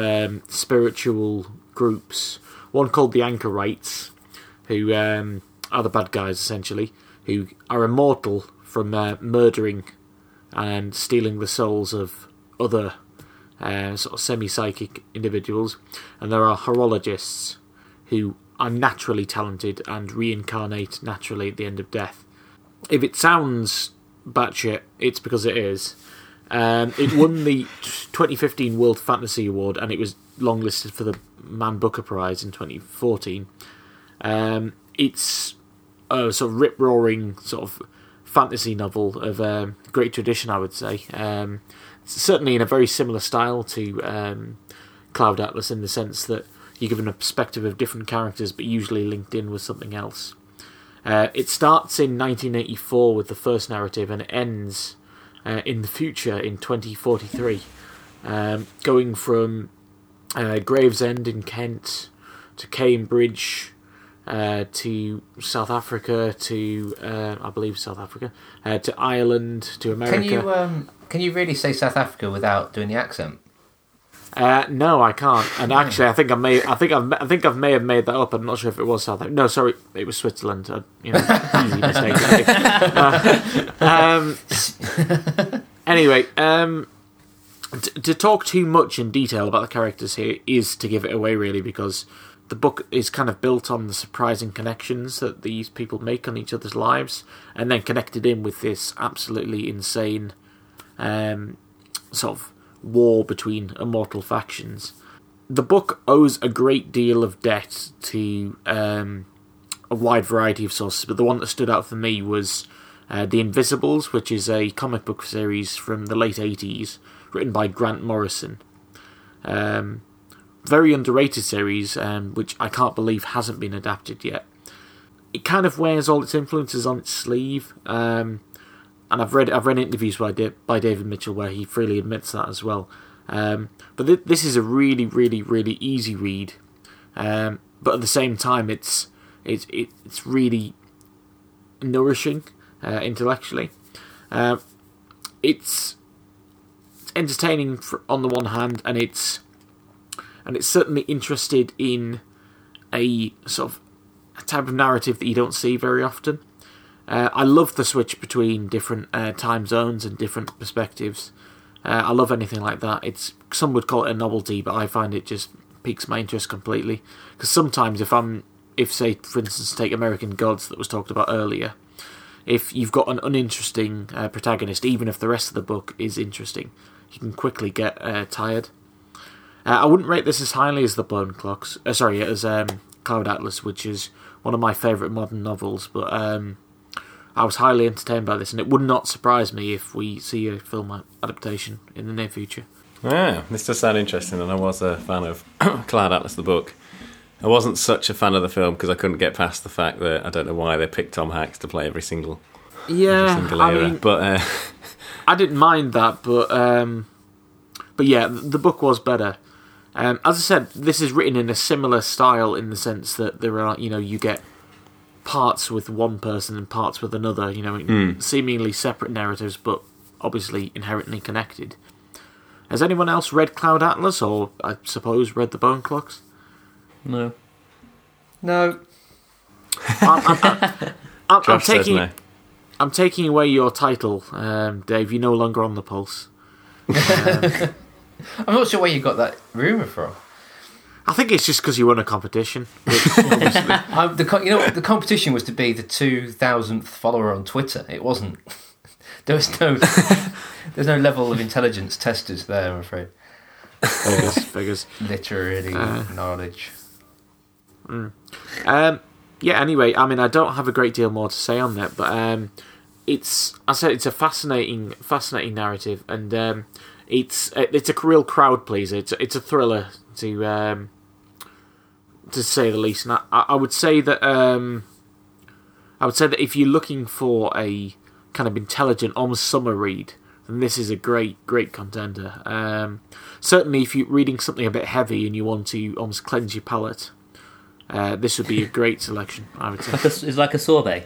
spiritual groups. One called the Anchorites, who are the bad guys, essentially, who are immortal from murdering and stealing the souls of other semi-psychic individuals. And there are horologists, who are naturally talented and reincarnate naturally at the end of death. If it sounds batshit, it's because it is. It won the 2015 World Fantasy Award, and it was longlisted for the Man Booker Prize in 2014. It's a sort of rip-roaring sort of fantasy novel of great tradition, I would say. Certainly in a very similar style to Cloud Atlas, in the sense that you're given a perspective of different characters, but usually linked in with something else. It starts in 1984 with the first narrative, and it ends in the future in 2043, going from Gravesend in Kent to Cambridge to South Africa to to Ireland to America. Can you really say South Africa without doing the accent? No, I can't. And actually, I think I may have made that up. I'm not sure if it was South Africa. No, sorry, it was Switzerland. Easy mistake. Anyway, to talk too much in detail about the characters here is to give it away, really, because the book is kind of built on the surprising connections that these people make on each other's lives, and then connected in with this absolutely insane sort of war between immortal factions. The book owes a great deal of debt to a wide variety of sources, but the one that stood out for me was The Invisibles, which is a comic book series from the late 80s, written by Grant Morrison. Very underrated series, which I can't believe hasn't been adapted yet. It kind of wears all its influences on its sleeve, and I've read interviews by David Mitchell where he freely admits that as well. But this is a really, really, really easy read, but at the same time, it's really nourishing intellectually. It's entertaining on the one hand, and it's certainly interested in a sort of a type of narrative that you don't see very often. I love the switch between different time zones and different perspectives. I love anything like that. Some would call it a novelty, but I find it just piques my interest completely. Because sometimes say, for instance, take American Gods that was talked about earlier, if you've got an uninteresting protagonist, even if the rest of the book is interesting, you can quickly get tired. I wouldn't rate this as highly as The Bone Clocks. As Cloud Atlas, which is one of my favourite modern novels, but I was highly entertained by this, and it would not surprise me if we see a film adaptation in the near future. Yeah, this does sound interesting, and I was a fan of Cloud Atlas, the book. I wasn't such a fan of the film because I couldn't get past the fact that I don't know why they picked Tom Hanks to play every single era. But I didn't mind that, but yeah, the book was better. As I said, this is written in a similar style in the sense that there are, you get parts with one person and parts with another, seemingly separate narratives, but obviously inherently connected. Has anyone else read Cloud Atlas, or I suppose read The Bone Clocks? No. I'm taking away your title, Dave. You're no longer on the pulse. I'm not sure where you got that rumour from. I think it's just because you won a competition. The competition was to be the 2,000th follower on Twitter. It wasn't. There's no level of intelligence testers there, I'm afraid. Figures. Literary knowledge. Anyway, I don't have a great deal more to say on that, but it's a fascinating narrative, and it's a real crowd pleaser. It's a thriller, to say the least. And I would say that if you're looking for a kind of intelligent, almost summer read, then this is a great contender. Certainly, if you're reading something a bit heavy and you want to almost cleanse your palate, this would be a great selection, I would say. It's like a sorbet.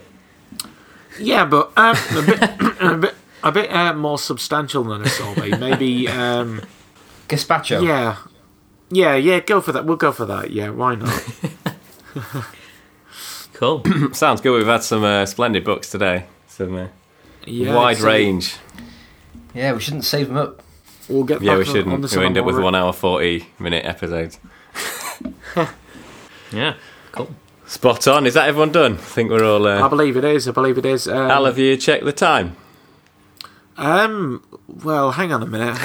Yeah, but a bit more substantial than a sorbet. Maybe gazpacho. Yeah. Go for that. We'll go for that. Yeah, why not? Cool. Sounds good. We've had some splendid books today. Some wide range. Yeah, we shouldn't save them up. We'll get. Yeah, we shouldn't. We'll end up with 1 hour 40 minute episodes. Yeah, cool. Spot on. Is that everyone done? I think we're all. I believe it is. Al, have you checked the time? Well, hang on a minute.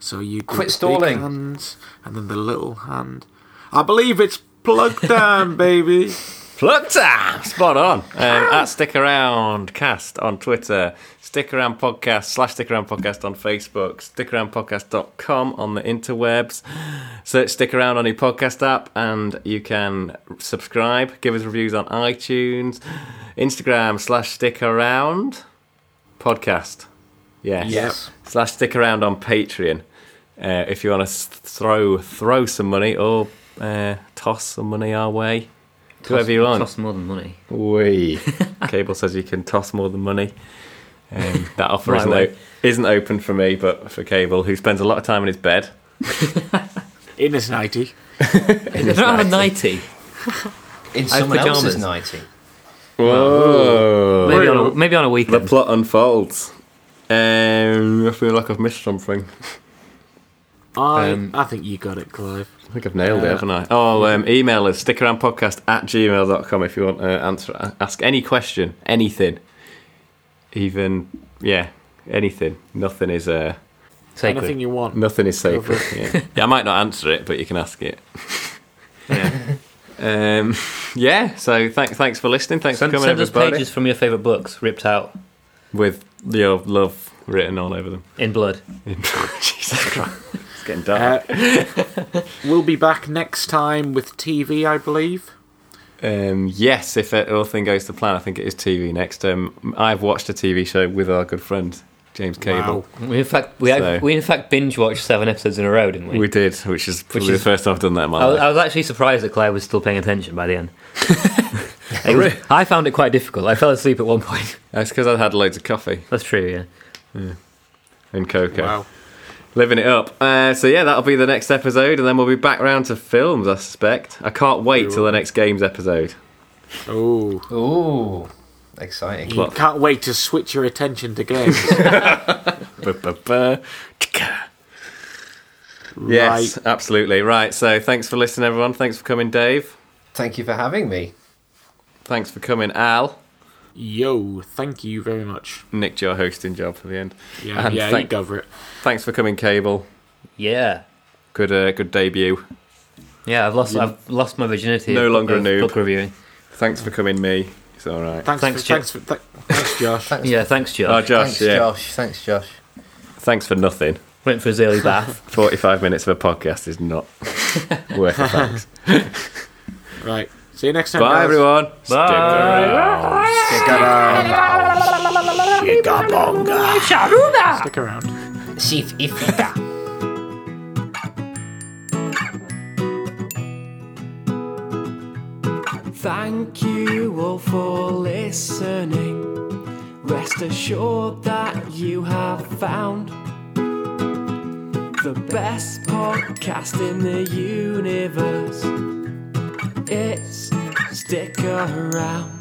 So you quit stalling, hands, and then the little hand. I believe it's plug time, baby. Plug time. Spot on. At Stick Around Cast on Twitter, Stick Around Podcast / Stick Around Podcast on Facebook, stickaroundpodcast.com on the interwebs. Search Stick Around on your podcast app, and you can subscribe. Give us reviews on iTunes, Instagram / Stick Around Podcast. Yes. / Stick Around on Patreon. If you want to throw some money or toss some money our way. Whoever you want. Toss more than money. Wee. Cable says you can toss more than money. That offer isn't open for me, but for Cable, who spends a lot of time in his bed. In his nightie. I don't have a nightie. In someone else's nightie. Whoa. Maybe on a weekend. The plot unfolds. I feel like I've missed something. I think you got it, Clive. I think I've nailed it, haven't I? Email us, stickaroundpodcast@gmail.com if you want to ask any question, anything. Even, anything. Nothing is sacred. Anything you want. Nothing is sacred. I might not answer it, but you can ask it. Yeah. So thanks for listening. Thanks for coming, everybody. Send us pages from your favourite books, ripped out. With your love written all over them. In blood. In blood. Jesus Christ. It's getting dark. We'll be back next time with TV, I believe. Yes, if the whole thing goes to plan, I think it is TV next. I've watched a TV show with our good friend James Cable. Wow. We in fact binge watched 7 episodes in a row, didn't we? We did, which is the first time I've done that in my life. I was actually surprised that Claire was still paying attention by the end. I found it quite difficult. I fell asleep at one point. That's because I'd had loads of coffee. That's true, yeah. And cocoa. Wow. Living it up. That'll be the next episode, and then we'll be back round to films, I suspect. I can't wait till the next games episode. Oh. Oh. Exciting. You can't wait to switch your attention to games. Yes, absolutely. Right, so thanks for listening, everyone. Thanks for coming, Dave. Thank you for having me. Thanks for coming, Al. Yo, thank you very much. Nicked your hosting job for the end. Yeah, and you go for it. Thanks for coming, Cable. Yeah. Good debut. Yeah, I've lost my virginity. No longer a noob. Book reviewing. Thanks for coming, me. It's all right. Thanks, Josh. Thanks, Josh. Oh, Josh. Thanks, yeah. Josh. Thanks, Josh. Thanks for nothing. Went for a daily bath. 45 minutes of a podcast is not worth a thanks. Right. See you next time. Bye, guys. Everyone. Bye. Stick around. Stick around. Shikabonga. Sharuga. Stick around. Sif ifika. Thank you all for listening. Rest assured that you have found the best podcast in the universe. It's Stick Around.